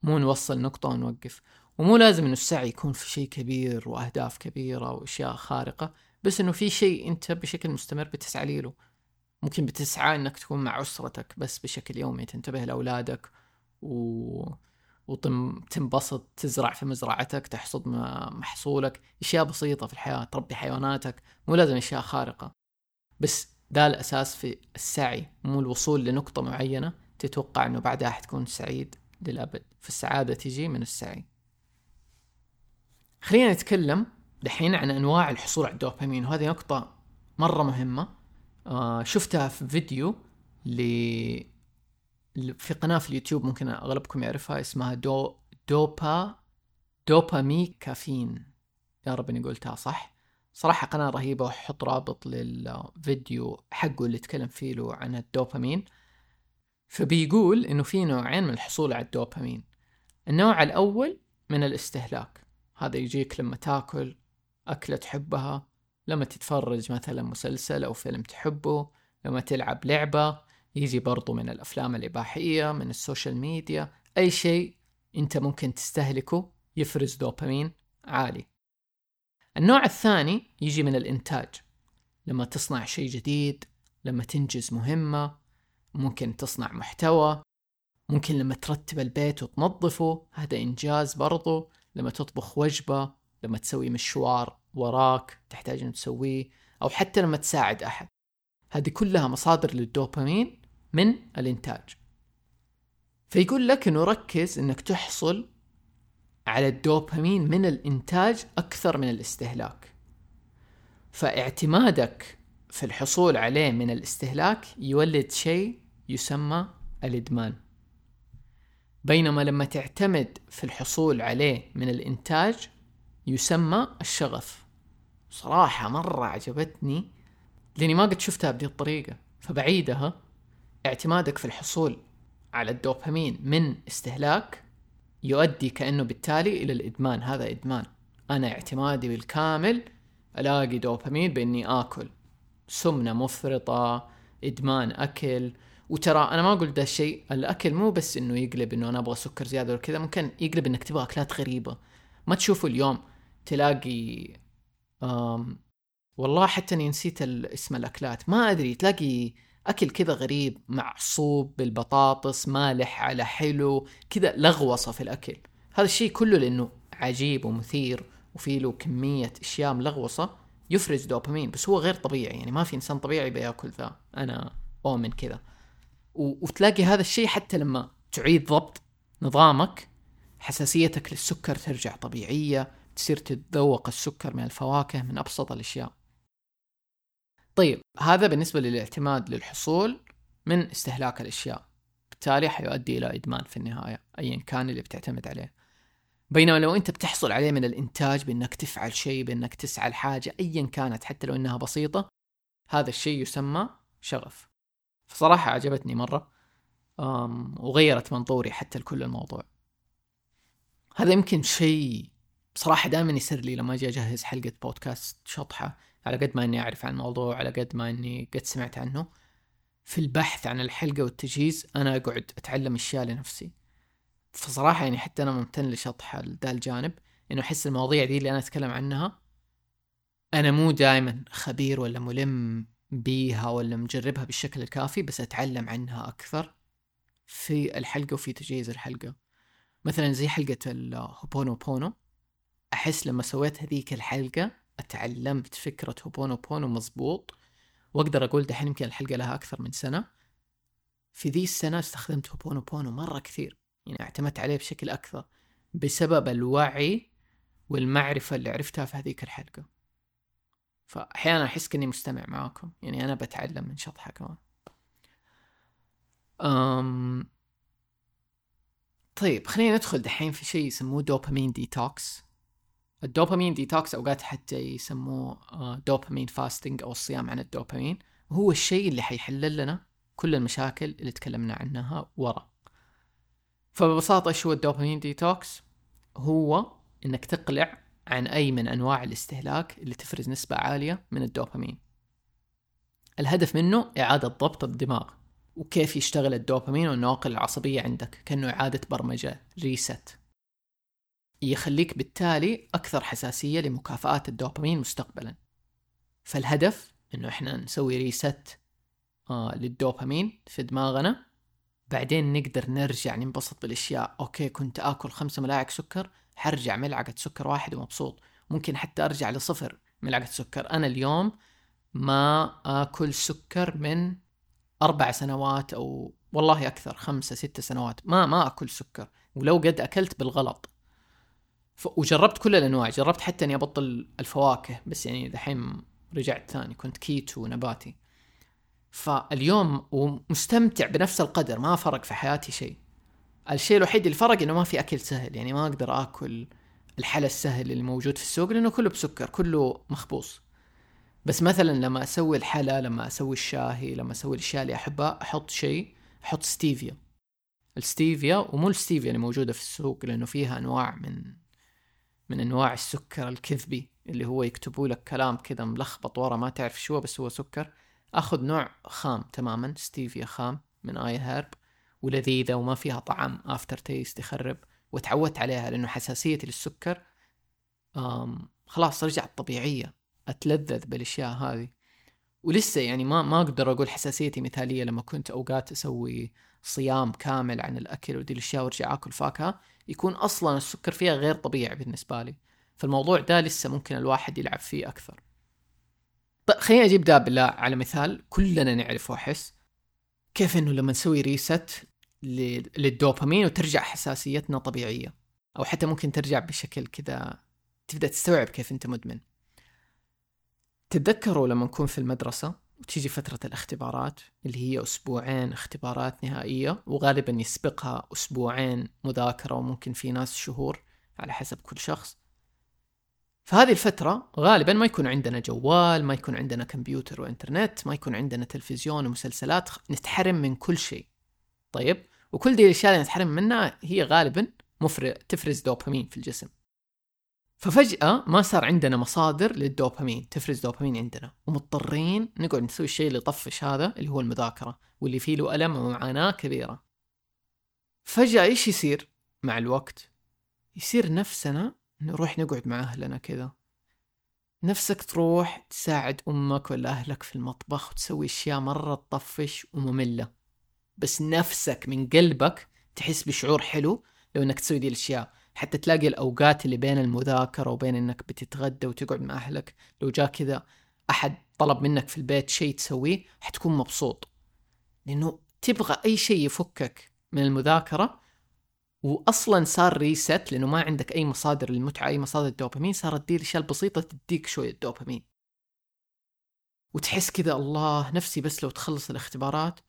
مو نوصل نقطة ونوقف. ومو لازم انه السعي يكون في شيء كبير واهداف كبيرة واشياء خارقة، بس انه في شيء انت بشكل مستمر بتسعى له. ممكن بتسعى انك تكون مع اسرتك بس بشكل يومي، تنتبه لاولادك و... وتنبسط، تزرع في مزرعتك، تحصد محصولك، اشياء بسيطة في الحياة، تربي حيواناتك، مو لازم اشياء خارقة. بس ده الاساس في السعي، مو الوصول لنقطة معينة تتوقع انه بعدها حتكون سعيد للابد. فالسعادة تجي من السعي. خلينا نتكلم دحين عن انواع الحصول على الدوبامين، وهذه نقطة مرة مهمة. آه شفتها في فيديو ل في قناة في اليوتيوب ممكن أغلبكم يعرفها، اسمها دو دوبا دوباميكافين، يا رب إني قلتها صح. صراحة قناة رهيبة، وحط رابط للفيديو حقه اللي تكلم فيه له عن الدوبامين. فبيقول إنه في نوعين من الحصول على الدوبامين. النوع الأول من الاستهلاك، هذا يجيك لما تاكل أكلة تحبها، لما تتفرج مثلا مسلسل أو فيلم تحبه، لما تلعب لعبة، يجي برضو من الأفلام الإباحية، من السوشيال ميديا، أي شيء أنت ممكن تستهلكه يفرز دوبامين عالي. النوع الثاني يجي من الإنتاج، لما تصنع شيء جديد، لما تنجز مهمة، ممكن تصنع محتوى، ممكن لما ترتب البيت وتنظفه، هذا إنجاز برضو. لما تطبخ وجبة، لما تسوي مشوار وراك تحتاج أن تسويه، أو حتى لما تساعد أحد، هذه كلها مصادر للدوبامين من الإنتاج. فيقول لك أنه ركز أنك تحصل على الدوبامين من الإنتاج أكثر من الاستهلاك. فاعتمادك في الحصول عليه من الاستهلاك يولد شيء يسمى الإدمان، بينما لما تعتمد في الحصول عليه من الإنتاج يسمى الشغف. صراحة مرة عجبتني لأني ما قد شفتها بهذه الطريقة. فبعيدها اعتمادك في الحصول على الدوبامين من استهلاك يؤدي كأنه بالتالي إلى الإدمان. هذا إدمان، أنا اعتمادي بالكامل ألاقي دوبامين بإني آكل، سمنة مفرطة، إدمان أكل. وترى أنا ما أقول ده الشيء، الأكل مو بس إنه يقلب إنه أنا أبغى سكر زيادة وكذا، ممكن يقلب إنك تبغى أكلات غريبة ما تشوفه اليوم. تلاقي أم... والله حتى أنا نسيت اسم الأكلات، ما أدري، تلاقي أكل كذا غريب معصوب بالبطاطس، مالح على حلو كذا، لغوصة في الأكل. هذا الشيء كله لأنه عجيب ومثير وفيه له كمية أشياء ملغوصة يفرز دوبامين، بس هو غير طبيعي، يعني ما في إنسان طبيعي بيأكل ذا، أنا أؤمن كذا. وتلاقي هذا الشيء حتى لما تعيد ضبط نظامك، حساسيتك للسكر ترجع طبيعية، تصير تتذوق السكر من الفواكه، من أبسط الأشياء. طيب هذا بالنسبة للاعتماد للحصول من استهلاك الأشياء، بالتالي حيؤدي إلى إدمان في النهاية أيا كان اللي بتعتمد عليه. بينما لو أنت بتحصل عليه من الإنتاج، بأنك تفعل شيء، بأنك تسعى لحاجة أيا كانت حتى لو أنها بسيطة، هذا الشيء يسمى شغف. فصراحة عجبتني مرة وغيرت منظوري حتى لكل الموضوع هذا. يمكن شيء بصراحة دائما يصير لي لما أجي أجهز حلقة بودكاست شطحة، على قد ما أني أعرف عن الموضوع، على قد ما أني قد سمعت عنه، في البحث عن الحلقة والتجهيز أنا أقعد أتعلم أشياء لنفسي. فصراحة يعني حتى أنا ممتن لشطح هذا الجانب، إنه أحس المواضيع دي اللي أنا أتكلم عنها أنا مو دائما خبير ولا ملم بيها ولا مجربها بالشكل الكافي، بس أتعلم عنها أكثر في الحلقة وفي تجهيز الحلقة. مثلا زي حلقة الهوبونوبونو، أحس لما سويت هذيك الحلقة أتعلمت فكرة هوبونوبونو مزبوط، وأقدر أقول دحين يمكن الحلقة لها أكثر من سنة، في ذي السنة استخدمت هوبونوبونو مرة كثير، يعني اعتمدت عليه بشكل أكثر بسبب الوعي والمعرفة اللي عرفتها في هذيك الحلقة. فأحيانا أحس كأني مستمع معاكم، يعني أنا بتعلم من شطحة كمان. أم... طيب خلينا ندخل دحين في شيء يسموه دوبامين ديتوكس. الدوبامين ديتوكس أوقات حتى يسموه دوبامين فاستنج أو الصيام عن الدوبامين، هو الشيء اللي حيحلل لنا كل المشاكل اللي تكلمنا عنها ورا. فببساطة شو الدوبامين ديتوكس؟ هو إنك تقلع عن أي من أنواع الاستهلاك اللي تفرز نسبة عالية من الدوبامين. الهدف منه إعادة ضبط الدماغ وكيف يشتغل الدوبامين والنواقل العصبية عندك، كأنه إعادة برمجة، ريست، يخليك بالتالي أكثر حساسية لمكافآت الدوبامين مستقبلا. فالهدف إنه إحنا نسوي ريست آه للدوبامين في دماغنا، بعدين نقدر نرجع ننبسط بالأشياء. أوكي كنت أكل خمسة ملاعق سكر، حرجع ملعقة سكر واحد ومبسوط، ممكن حتى أرجع لصفر ملعقة سكر. أنا اليوم ما أكل سكر من أربع سنوات أو والله أكثر، خمسة ستة سنوات ما ما أكل سكر، ولو قد أكلت بالغلط. وجربت كل الأنواع، جربت حتى أني أبطل الفواكه، بس يعني دحين رجعت ثاني، كنت كيتو نباتي. فاليوم ومستمتع بنفس القدر، ما فرق في حياتي شيء. الشيء الوحيد اللي فرق إنه ما في أكل سهل، يعني ما أقدر أكل الحلا السهل اللي موجود في السوق لأنه كله بسكر، كله مخبوص. بس مثلا لما أسوي الحلا، لما أسوي الشاهي، لما أسوي الأشياء اللي أحبها، أحط شيء، أحط ستيفيا. الستيفيا ومو الستيفيا اللي موجودة في السوق، لأنه فيها أنواع من من أنواع السكر الكذبي اللي هو يكتبوا لك كلام كذا ملخبط ورا ما تعرف شو، بس هو سكر. أخذ نوع خام تماما، ستيفيا خام من آي هيرب، ولذيذة وما فيها طعم آفتر تيست يخرب، وتعودت عليها لأنه حساسيتي للسكر خلاص رجعت طبيعية، أتلذذ بالأشياء هذه. ولسه يعني ما ما أقدر أقول حساسيتي مثالية، لما كنت أوقات أسوي صيام كامل عن الأكل ودي الأشياء وارجع أكل فاكهة، يكون أصلا السكر فيها غير طبيعي بالنسبة لي. فالموضوع ده لسه ممكن الواحد يلعب فيه أكثر. طيب خليني أجيب ده بالله على مثال كلنا نعرفه، أحس كيف إنه لما نسوي ريست للدوبامين وترجع حساسيتنا طبيعية، أو حتى ممكن ترجع بشكل كذا تبدأ تستوعب كيف أنت مدمن. تتذكروا لما نكون في المدرسة وتيجي فترة الاختبارات اللي هي أسبوعين اختبارات نهائية، وغالبا يسبقها أسبوعين مذاكرة، وممكن في ناس شهور على حسب كل شخص. فهذه الفترة غالبا ما يكون عندنا جوال، ما يكون عندنا كمبيوتر وإنترنت، ما يكون عندنا تلفزيون ومسلسلات، نتحرم من كل شيء. طيب وكل دي الأشياء اللي نتحرم منها هي غالبا مفر... تفرز دوبامين في الجسم. ففجأة ما صار عندنا مصادر للدوبامين تفرز دوبامين عندنا، ومضطرين نقعد نسوي الشيء اللي يطفش هذا اللي هو المذاكرة، واللي فيه له ألم ومعاناة كبيرة. فجأة إيش يصير مع الوقت؟ يصير نفسنا نروح نقعد مع أهلنا كذا، نفسك تروح تساعد أمك ولا أهلك في المطبخ وتسوي أشياء مرة تطفش ومملة، بس نفسك من قلبك تحس بشعور حلو لو أنك تسوي دي الأشياء. حتى تلاقي الأوقات اللي بين المذاكرة وبين أنك بتتغدى وتقعد مع أهلك، لو جاء كذا أحد طلب منك في البيت شيء تسويه حتكون مبسوط، لأنه تبغى أي شيء يفكك من المذاكرة. وأصلا صار ريست لأنه ما عندك أي مصادر للمتعة، أي مصادر الدوبامين، صارت دي الأشياء البسيطة تديك شوية دوبامين، وتحس كذا الله نفسي بس لو تخلص الاختبارات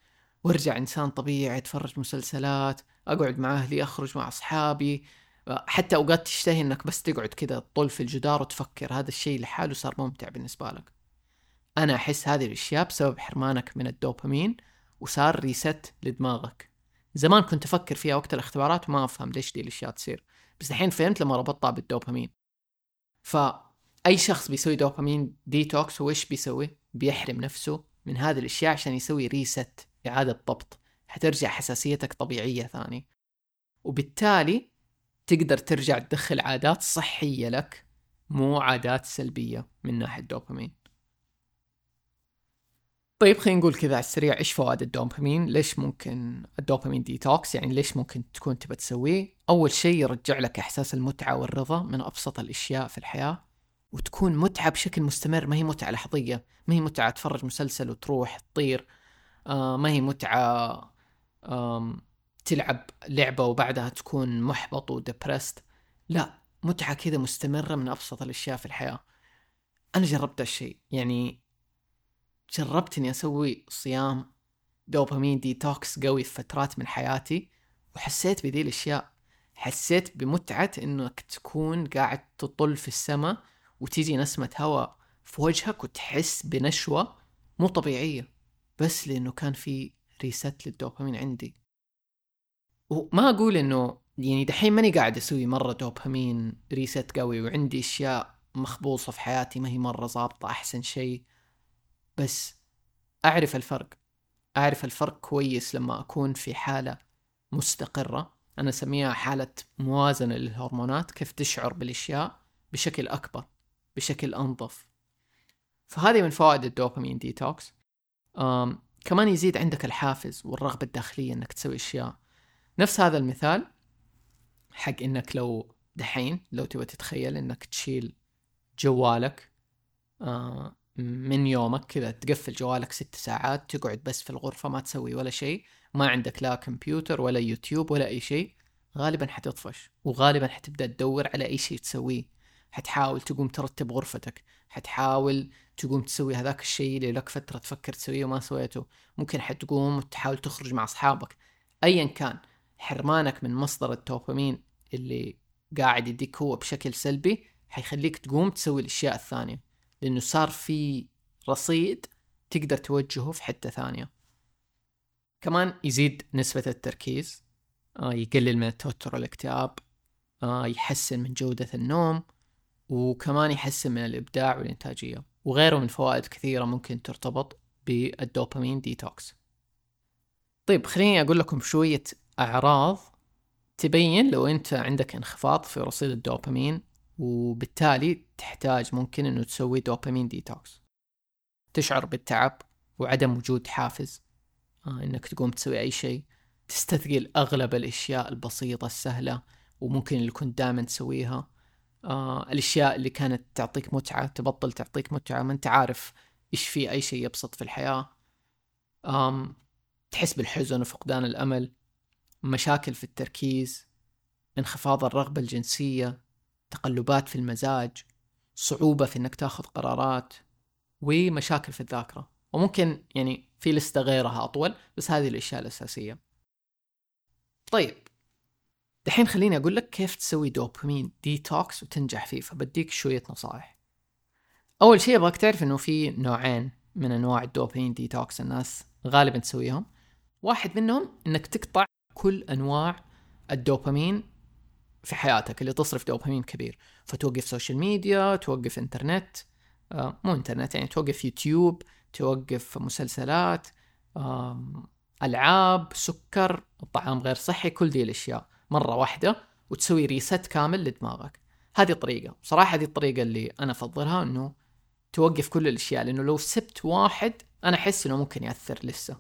وارجع إنسان طبيعي، أتفرج مسلسلات، أقعد مع أهلي، أخرج مع أصحابي. حتى أوقات تشتهي أنك بس تقعد كذا تطل في الجدار وتفكر، هذا الشيء لحاله صار ممتع بالنسبة لك. أنا أحس هذه الأشياء بسبب حرمانك من الدوبامين، وصار ريست لدماغك. زمان كنت أفكر فيها وقت الاختبارات وما أفهم ليش دي الأشياء تصير، بس الحين فهمت لما ربطتها بالدوبامين. فأي شخص بيسوي دوبامين ديتوكس وإيش بيسوي؟ بيحرم نفسه من هذه الأشياء عشان يسوي ريست، إعادة ضبط، حترجع حساسيتك طبيعية ثاني، وبالتالي تقدر ترجع تدخل عادات صحية لك، مو عادات سلبية من ناحية الدوبامين. طيب خلينا نقول كذا على السريع إيش فوائد الدوبامين، ليش ممكن الدوبامين ديتوكس، يعني ليش ممكن تكون تبى تسويه. أول شيء يرجع لك إحساس المتعة والرضا من أبسط الأشياء في الحياة، وتكون متعة بشكل مستمر، ما هي متعة لحظية، ما هي متعة تفرج مسلسل وتروح تطير، آه ما هي متعة آه تلعب لعبة وبعدها تكون محبط ودبرست. لا، متعة كذا مستمرة من أبسط الأشياء في الحياة. أنا جربت هالشيء، يعني جربت إني أسوي صيام دوبامين ديتوكس قوي في فترات من حياتي، وحسيت بدي الأشياء، حسيت بمتعة إنك تكون قاعد تطل في السماء وتيجي نسمة هواء في وجهك وتحس بنشوة مو طبيعية، بس لأنه كان في ريست للدوبامين عندي. وما أقول إنه يعني دحين ماني قاعد أسوي مرة دوبامين ريست قوي وعندي أشياء مخبوصة في حياتي ما هي مرة ضابطة أحسن شيء، بس أعرف الفرق، أعرف الفرق كويس لما أكون في حالة مستقرة، أنا أسميها حالة موازنة للهرمونات، كيف تشعر بالأشياء بشكل أكبر، بشكل أنظف. فهذه من فوائد الدوبامين ديتوكس. كمان يزيد عندك الحافز والرغبة الداخلية أنك تسوي أشياء. نفس هذا المثال حق إنك لو دحين لو تبغى تتخيل إنك تشيل جوالك آه من يومك كذا، تقفل جوالك ست ساعات تقعد بس في الغرفة ما تسوي ولا شيء، ما عندك لا كمبيوتر ولا يوتيوب ولا أي شيء، غالبا حتطفش، وغالبا حتبدأ تدور على أي شيء تسويه، حتحاول تقوم ترتب غرفتك، حتحاول تقوم تسوي هذاك الشيء اللي لك فترة تفكر تسويه وما سويته، ممكن حتقوم وتحاول تخرج مع أصحابك. أيا كان حرمانك من مصدر الدوبامين اللي قاعد يديك هو بشكل سلبي حيخليك تقوم تسوي الأشياء الثانية، لأنه صار في رصيد تقدر توجهه في حتة ثانية. كمان يزيد نسبة التركيز، آه يقلل من التوتر والاكتئاب، آه يحسن من جودة النوم، وكمان يحسن من الإبداع والإنتاجية، وغيره من فوائد كثيرة ممكن ترتبط بالدوبامين ديتوكس. طيب خليني أقول لكم شوية أعراض تبين لو أنت عندك انخفاض في رصيد الدوبامين، وبالتالي تحتاج ممكن أنه تسوي دوبامين ديتوكس. تشعر بالتعب وعدم وجود حافز آه أنك تقوم تسوي أي شيء، تستثقل أغلب الأشياء البسيطة السهلة وممكن اللي كنت دائما تسويها، آه الأشياء اللي كانت تعطيك متعة تبطل تعطيك متعة، ما أنت عارف إيش في أي شيء يبسط في الحياة. آم تحس بالحزن وفقدان الأمل، مشاكل في التركيز، انخفاض الرغبة الجنسية، تقلبات في المزاج، صعوبة في أنك تأخذ قرارات، ومشاكل في الذاكرة. وممكن يعني في لستة غيرها أطول، بس هذه الأشياء الأساسية. طيب دحين خليني أقول لك كيف تسوي دوبامين ديتوكس وتنجح فيه، فبديك شوية نصائح. أول شيء أبغاك تعرف أنه في نوعين من أنواع الدوبامين ديتوكس الناس غالبا تسويهم. واحد منهم أنك تقطع كل أنواع الدوبامين في حياتك اللي تصرف دوبامين كبير، فتوقف سوشيال ميديا، توقف انترنت، آه مو انترنت يعني توقف يوتيوب، توقف مسلسلات، آه ألعاب، سكر، الطعام غير صحي، كل دي الأشياء مرة واحدة، وتسوي ريست كامل لدماغك. هذه الطريقة صراحة، هذه الطريقة اللي أنا أفضلها، أنه توقف كل الأشياء، لأنه لو سبت واحد أنا أحس أنه ممكن يأثر لسه.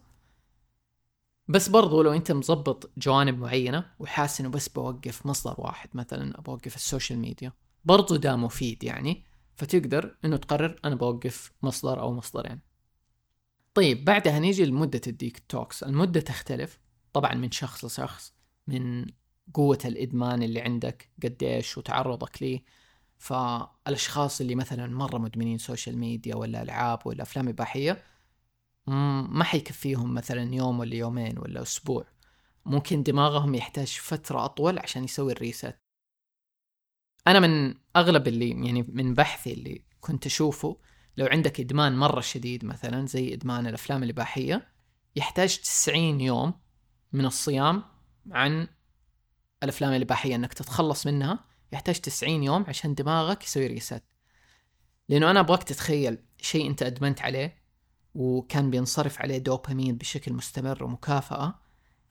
بس برضو لو أنت مزبط جوانب معينة وحاس أنه بس بوقف مصدر واحد، مثلا بوقف السوشيال ميديا، برضو ده مفيد يعني، فتقدر أنه تقرر أنا بوقف مصدر أو مصدرين. طيب بعدها نيجي لمدة الديتوكس. المدة تختلف طبعا من شخص لشخص، من قوة الإدمان اللي عندك قديش وتعرضك ليه. فالأشخاص اللي مثلا مرة مدمنين سوشيال ميديا ولا ألعاب ولا أفلام إباحية ما حيكفيهم مثلا يوم ولا يومين ولا أسبوع، ممكن دماغهم يحتاج فترة أطول عشان يسوي الريسات. أنا من أغلب اللي يعني من بحثي اللي كنت أشوفه، لو عندك إدمان مرة شديد مثلا زي إدمان الأفلام الإباحية، يحتاج تسعين يوم من الصيام عن الأفلام الإباحية أنك تتخلص منها، يحتاج تسعين يوم عشان دماغك يسوي ريسات. لأنه أنا أبغاك تتخيل شيء أنت أدمنت عليه وكان بينصرف عليه دوبامين بشكل مستمر ومكافأة،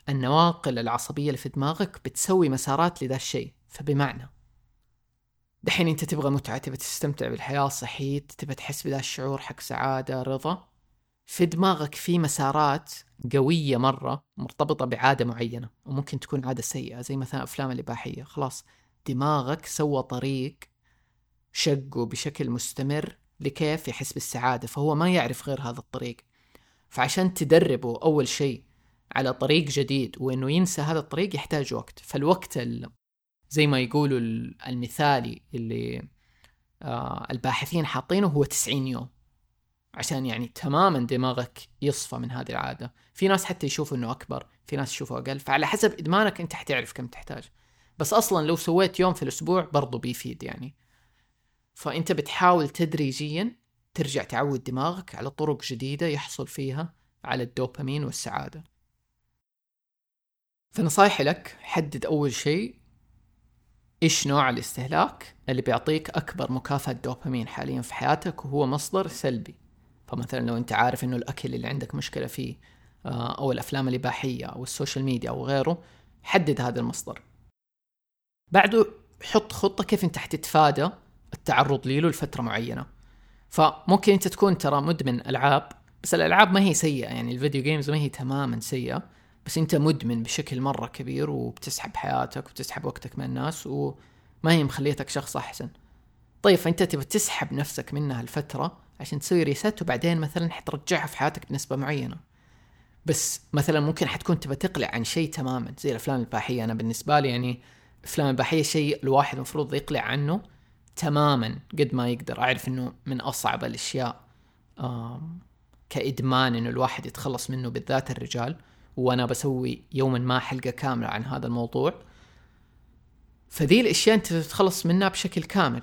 النواقل العصبية اللي في دماغك بتسوي مسارات لذا الشيء. فبمعنى دحين أنت تبغى متعة، تبغى تستمتع بالحياة، صحيت، تبغى تحس بذا الشعور حق سعادة رضا، في دماغك في مسارات قوية مرة مرتبطة بعادة معينة، وممكن تكون عادة سيئة زي مثلا أفلام الإباحية. خلاص دماغك سوى طريق شقه بشكل مستمر لكيف يحس بالسعادة، فهو ما يعرف غير هذا الطريق. فعشان تدربه أول شيء على طريق جديد وإنه ينسى هذا الطريق يحتاج وقت. فالوقت زي ما يقولوا المثالي اللي آه الباحثين حاطينه هو تسعين يوم، عشان يعني تماما دماغك يصفى من هذه العادة. في ناس حتى يشوفوا إنه أكبر، في ناس يشوفوا أقل، فعلى حسب إدمانك أنت حتعرف كم تحتاج. بس أصلا لو سويت يوم في الأسبوع برضو بيفيد يعني. فأنت بتحاول تدريجيا ترجع تعود دماغك على طرق جديدة يحصل فيها على الدوبامين والسعادة. فنصايحي لك، حدد أول شيء إيش نوع الاستهلاك اللي بيعطيك أكبر مكافأة دوبامين حاليا في حياتك وهو مصدر سلبي. فمثلا لو أنت عارف إنه الأكل اللي عندك مشكلة فيه أو الأفلام الإباحية أو السوشيال ميديا أو غيره، حدد هذا المصدر. بعده حط خطة كيف أنت حتتفادى التعرض ليه لفترة معينة. فممكن أنت تكون ترى مدمن ألعاب، بس الألعاب ما هي سيئة يعني، الفيديو جيمز ما هي تماما سيئة، بس أنت مدمن بشكل مرة كبير وبتسحب حياتك وبتسحب وقتك من الناس وما هي مخليتك شخص أحسن. طيب فأنت تبي تسحب نفسك منها الفترة عشان تسوي ريسات، وبعدين مثلا حترجعها في حياتك بنسبة معينة. بس مثلا ممكن حتكون تبي تقلع عن شيء تماما زي الأفلام الإباحية. أنا بالنسبة لي يعني الأفلام الإباحية شيء الواحد مفروض يقلع عنه تماما قد ما يقدر. أعرف أنه من أصعب الأشياء كإدمان أنه الواحد يتخلص منه، بالذات الرجال، وأنا بسوي يوما ما حلقة كاملة عن هذا الموضوع. فذي الأشياء أنت تتخلص منها بشكل كامل،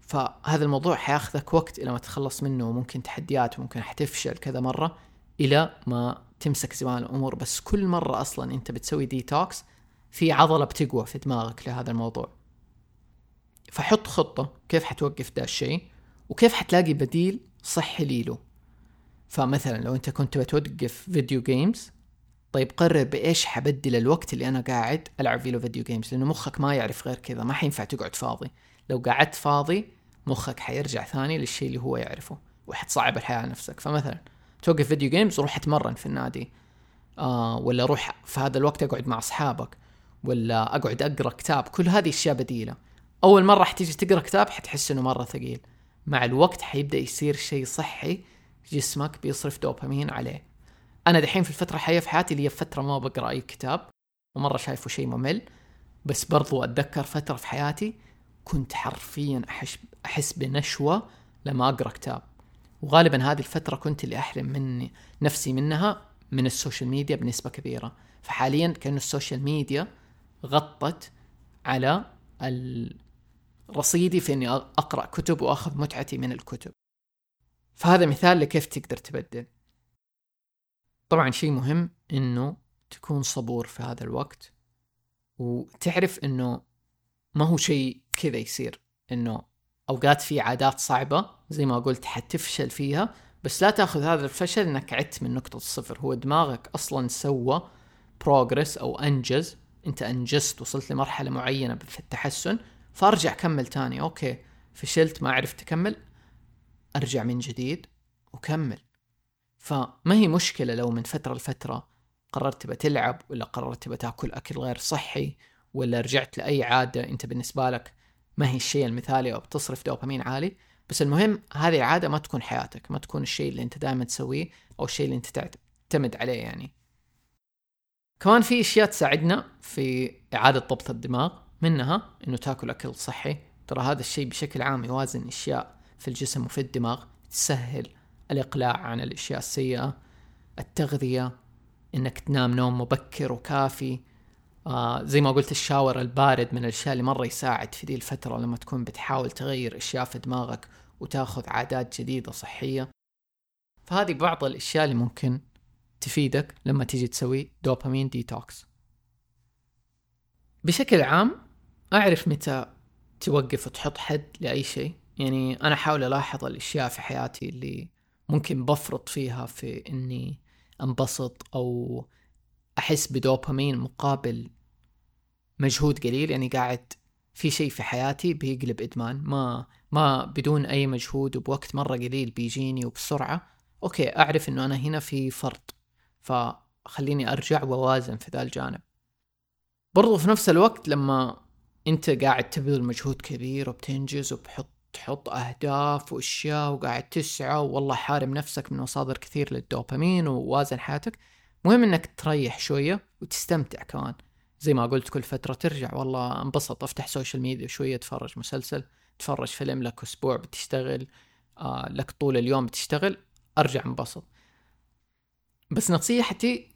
فهذا الموضوع حياخذك وقت إلى ما تتخلص منه، وممكن تحديات وممكن حتفشل كذا مرة إلى ما تمسك زمان الأمور. بس كل مرة أصلا أنت بتسوي ديتوكس في عضلة بتقوى في دماغك لهذا الموضوع. فحط خطة كيف حتوقف ده الشيء وكيف حتلاقي بديل صحي ليله. فمثلا لو أنت كنت بتوقف فيديو جيمز، طيب قرر بإيش حبدل الوقت اللي أنا قاعد ألعب فيه فيديو جيمز، لأنه مخك ما يعرف غير كذا، ما حينفع تقعد فاضي. لو قعدت فاضي مخك حيرجع ثاني للشيء اللي هو يعرفه وحتصعب الحياة على نفسك. فمثلا توقف فيديو جيمز وروح اتمرن في النادي، آه ولا روح في هذا الوقت أقعد مع أصحابك، ولا أقعد أقرأ كتاب. كل هذه الأشياء بديلة. أول مرة حتيجي تقرأ كتاب حتحس إنه مرة ثقيل، مع الوقت حيبدأ يصير شيء صحي جسمك بيصرف دوبامين عليه. أنا دحين في الفترة الحالية في حياتي اللي هي فترة ما بقرأ أي كتاب ومرة شايفه شيء ممل، بس برضو أتذكر فترة في حياتي كنت حرفيا أحس بنشوة لما أقرأ كتاب، وغالبا هذه الفترة كنت اللي أحرم مني نفسي منها من السوشيال ميديا بنسبة كبيرة. فحاليا كأنه السوشيال ميديا غطت على الرصيدي في أني أقرأ كتب وأخذ متعتي من الكتب. فهذا مثال لكيف تقدر تبدل. طبعا شيء مهم أنه تكون صبور في هذا الوقت، وتعرف أنه ما هو شيء كذا يصير، إنه أوقات في عادات صعبة زي ما قلت حتفشل فيها، بس لا تأخذ هذا الفشل إنك عدت من نقطة الصفر. هو دماغك أصلاً سوى progress أو أنجز، أنت أنجزت، وصلت لمرحلة معينة في التحسن، فأرجع كمل تاني. أوكي فشلت ما عرفت أكمل، أرجع من جديد وكمل. فما هي مشكلة لو من فترة لفترة قررت بتلعب، ولا قررت بتاكل أكل غير صحي، ولا رجعت لأي عادة أنت بالنسبة لك ما هي الشيء المثالي أو بتصرف دوبامين عالي. بس المهم هذه العادة ما تكون حياتك، ما تكون الشيء اللي أنت دائما تسويه أو الشيء اللي أنت تعتمد عليه. يعني كمان في أشياء تساعدنا في إعادة ضبط الدماغ، منها إنه تاكل أكل صحي. ترى هذا الشيء بشكل عام يوازن أشياء في الجسم وفي الدماغ، تسهل الإقلاع عن الأشياء السيئة. التغذية، إنك تنام نوم مبكر وكافي، آه زي ما قلت الشاور البارد من الأشياء اللي مرة يساعد في دي الفترة لما تكون بتحاول تغير أشياء في دماغك وتاخذ عادات جديدة صحية. فهذه بعض الأشياء اللي ممكن تفيدك لما تيجي تسوي دوبامين ديتوكس. بشكل عام أعرف متى توقف وتحط حد لأي شيء. يعني أنا حاول ألاحظ الأشياء في حياتي اللي ممكن بفرط فيها في إني أنبسط أو أحس بدوبامين مقابل مجهود قليل. يعني قاعد في شيء في حياتي بيقلب إدمان، ما ما بدون أي مجهود وبوقت مرة قليل بيجيني وبسرعة. أوكي أعرف إنه أنا هنا في فرط، فخليني أرجع ووازن في ذا الجانب. برضو في نفس الوقت لما أنت قاعد تبذل مجهود كبير وبتنجز وبحط تحط أهداف وأشياء وقاعد تسعى، والله حارم نفسك من مصادر كثير للدوبامين ووازن حياتك، مهم إنك تريح شوية وتستمتع. كمان زي ما قلت كل فترة ترجع، والله انبسط، أفتح سوشيال ميديا شوية، تفرج مسلسل، تفرج فيلم، لك أسبوع بتشتغل، آه لك طول اليوم بتشتغل، أرجع انبسط. بس نصيحتي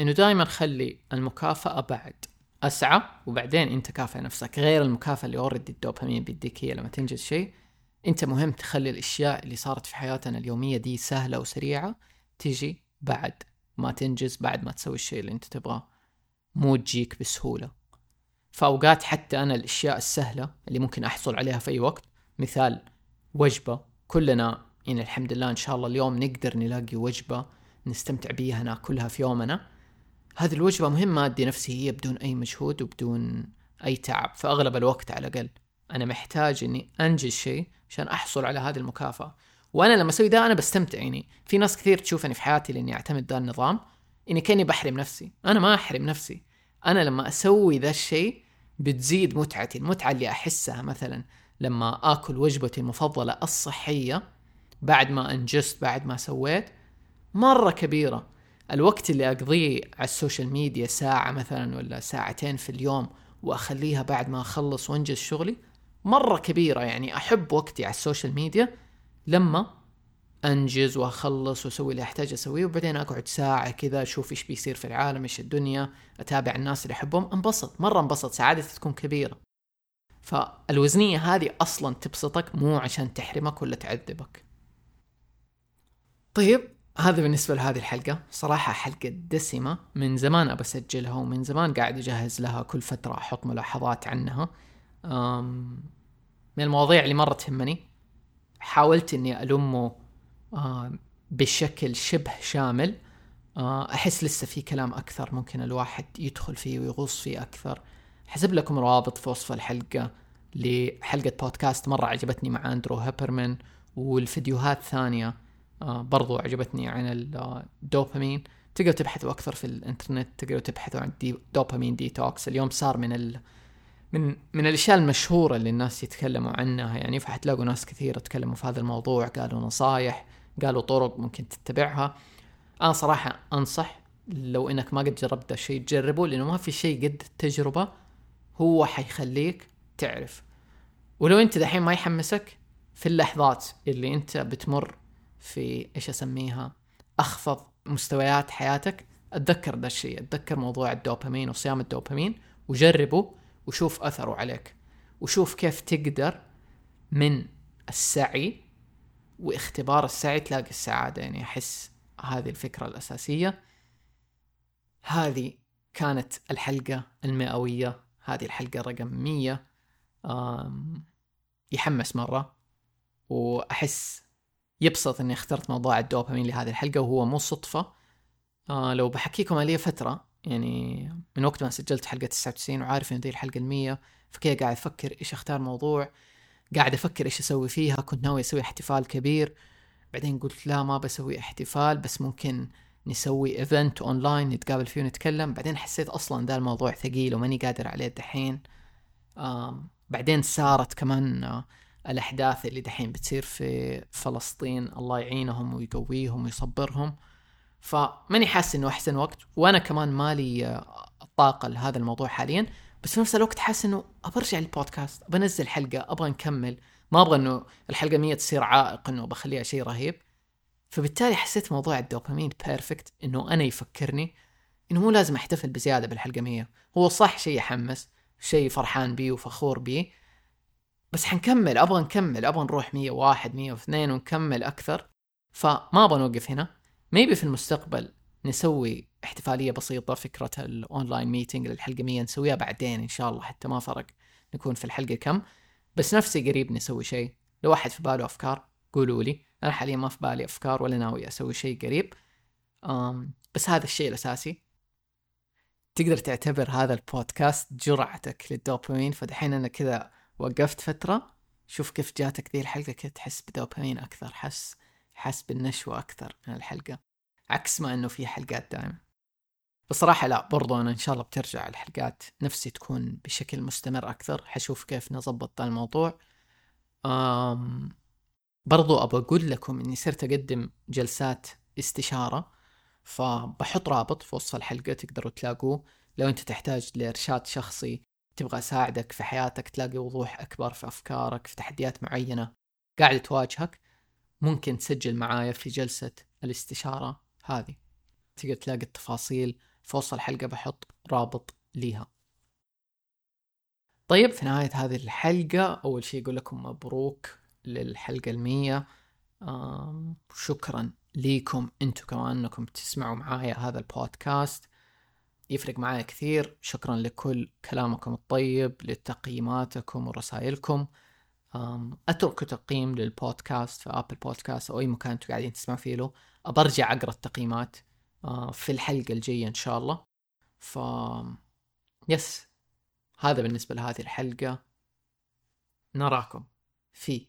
إنه دائما خلي المكافأة بعد، أسعى وبعدين أنت كافئ نفسك، غير المكافأة اللي أورد الدوبامين بيديك هي لما تنجز شيء. أنت مهم تخلي الأشياء اللي صارت في حياتنا اليومية دي سهلة وسريعة تيجي بعد ما تنجز، بعد ما تسوي الشيء اللي أنت تبغاه، مو تجيك بسهولة. فأوقات حتى أنا الأشياء السهلة اللي ممكن أحصل عليها في أي وقت، مثال وجبة، كلنا يعني الحمد لله إن شاء الله اليوم نقدر نلاقي وجبة نستمتع بيها ناكلها في يومنا. هذه الوجبة مهمة أدي نفسي هي بدون أي مجهود وبدون أي تعب. فأغلب الوقت على الأقل أنا محتاج أني أنجز شيء عشان أحصل على هذه المكافأة. وأنا لما أسوي ده أنا بستمتع. يعني في ناس كثير تشوفني في حياتي لأني أعتمد ده النظام، إني كأني بحرم نفسي. أنا ما أحرم نفسي، أنا لما أسوي ذا الشيء بتزيد متعتي، المتعة اللي أحسها مثلا لما أكل وجبتي المفضلة الصحية بعد ما أنجزت، بعد ما سويت، مرة كبيرة. الوقت اللي أقضيه على السوشيال ميديا ساعة مثلا ولا ساعتين في اليوم وأخليها بعد ما أخلص وأنجز شغلي مرة كبيرة. يعني أحب وقتي على السوشيال ميديا لما أنجز وأخلص وأسوي اللي أحتاج أسويه، وبعدين أقعد ساعة كذا أشوف إيش بيصير في العالم، إيش الدنيا، أتابع الناس اللي أحبهم، أنبسط مرة، أنبسط، سعادتي تكون كبيرة. فالوزنية هذه أصلا تبسطك، مو عشان تحرمك ولا تعذبك. طيب هذا بالنسبة لهذه الحلقة، صراحة حلقة دسمة، من زمان أبى أسجلها ومن زمان قاعد أجهز لها، كل فترة أحط ملاحظات عنها. من المواضيع اللي مرة تهمني، حاولت أني ألمه بشكل شبه شامل. أحس لسه في كلام أكثر ممكن الواحد يدخل فيه ويغوص فيه أكثر. حسب لكم رابط في وصف الحلقة لحلقة بودكاست مرة عجبتني مع أندرو هوبرمان، والفيديوهات ثانية برضو عجبتني عن الدوبامين. تقدروا تبحثوا أكثر في الإنترنت، تقدروا تبحثوا عن دوبامين ديتوكس. اليوم صار من ال... من من الأشياء المشهورة اللي الناس يتكلموا عنها، يعني فحتلاقوا ناس كثيرة تكلموا في هذا الموضوع، قالوا نصايح، قالوا طرق ممكن تتبعها. أنا صراحة أنصح لو إنك ما قد جربت شيء تجربه، لأنه ما في شيء قد التجربة هو حيخليك تعرف. ولو أنت دحين ما يحمسك، في اللحظات اللي أنت بتمر في إيش أسميها أخفض مستويات حياتك، أتذكر ده الشيء، أتذكر موضوع الدوبامين وصيام الدوبامين، وجربه وشوف أثره عليك، وشوف كيف تقدر من السعي واختبار السعي تلاقي السعادة. يعني أحس هذه الفكرة الأساسية. هذه كانت الحلقة المئوية، هذه الحلقة رقم مية. يحمس مرة وأحس يبسط أني اخترت موضوع الدوبامين لهذه الحلقة، وهو مو صدفة. لو بحكيكم عليه فترة يعني من وقت ما سجلت حلقة تسعة وتسعين وعارف أن دي الحلقة المية، فكذا قاعد أفكر إيش أختار موضوع، قاعد أفكر إيش أسوي فيها. كنت ناوي أسوي احتفال كبير، بعدين قلت لا ما بسوي احتفال، بس ممكن نسوي ايفنت اونلاين نتقابل فيه ونتكلم. بعدين حسيت أصلا ده الموضوع ثقيل وماني قادر عليه دحين. بعدين سارت كمان الأحداث اللي دحين بتصير في فلسطين، الله يعينهم ويقويهم ويصبرهم، فماني حاسس إنه أحسن وقت، وأنا كمان مالي الطاقة لهذا الموضوع حاليا. بس في نفس الوقت حاسس إنه أبرجع للبودكاست، بنزل حلقة، أبغى نكمل، ما أبغى إنه الحلقة مية تصير عائق إنه بخليها شيء رهيب. فبالتالي حسيت موضوع الدوبامين بيرفكت إنه أنا يفكرني إنه مو لازم أحتفل بزيادة بالحلقة مية. هو صح شيء يحمس، شيء فرحان بيه وفخور بيه، بس حنكمل، أبغى نكمل، أبغى نروح مية واحد مية واثنين ونكمل أكثر، فما أبغى نوقف هنا. ميبي في المستقبل نسوي احتفالية بسيطة، فكرة الأونلاين ميتينج للحلقة مية نسويها بعدين إن شاء الله، حتى ما فرق نكون في الحلقة كم. بس نفسي قريب نسوي شيء، لو أحد في باله أفكار قولوا لي. أنا حاليا ما في بالي أفكار ولا ناوي أسوي شيء قريب، بس هذا الشيء الأساسي. تقدر تعتبر هذا البودكاست جرعتك للدوبامين. فدحين أنا كذا وقفت فترة، شوف كيف جاتك ذي الحلقة، كده تحس بدوبامين أكثر، حس حس بالنشوة أكثر من الحلقة، عكس ما أنه في حلقات دائما. بصراحة لا، برضو أنا إن شاء الله بترجع الحلقات نفسي تكون بشكل مستمر أكثر، حشوف كيف نظبط الموضوع. أم برضو أبغى أقول لكم أني صرت أقدم جلسات استشارة، فبحط رابط في وصف الحلقة تقدروا تلاقوه. لو أنت تحتاج لإرشاد شخصي، تبغى أساعدك في حياتك تلاقي وضوح أكبر في أفكارك، في تحديات معينة قاعدة تواجهك، ممكن تسجل معايا في جلسة الاستشارة هذه. تقدر تلاقي التفاصيل في وصف الحلقة، بحط رابط ليها. طيب في نهاية هذه الحلقة أول شيء أقول لكم مبروك للحلقة المية. شكراً ليكم أنتم كمان أنكم تسمعوا معايا هذا البودكاست، يفرق معايا كثير. شكراً لكل كلامكم الطيب، لتقييماتكم ورسائلكم. أتركوا تقييم للبودكاست في أبل بودكاست أو أي مكان أنتم قاعدين تسمعوا فيه له، أبرجع أقرأ التقييمات في الحلقة الجاية إن شاء الله. ف يس، هذا بالنسبة لهذه الحلقة، نراكم في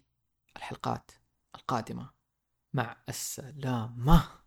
الحلقات القادمة، مع السلامة.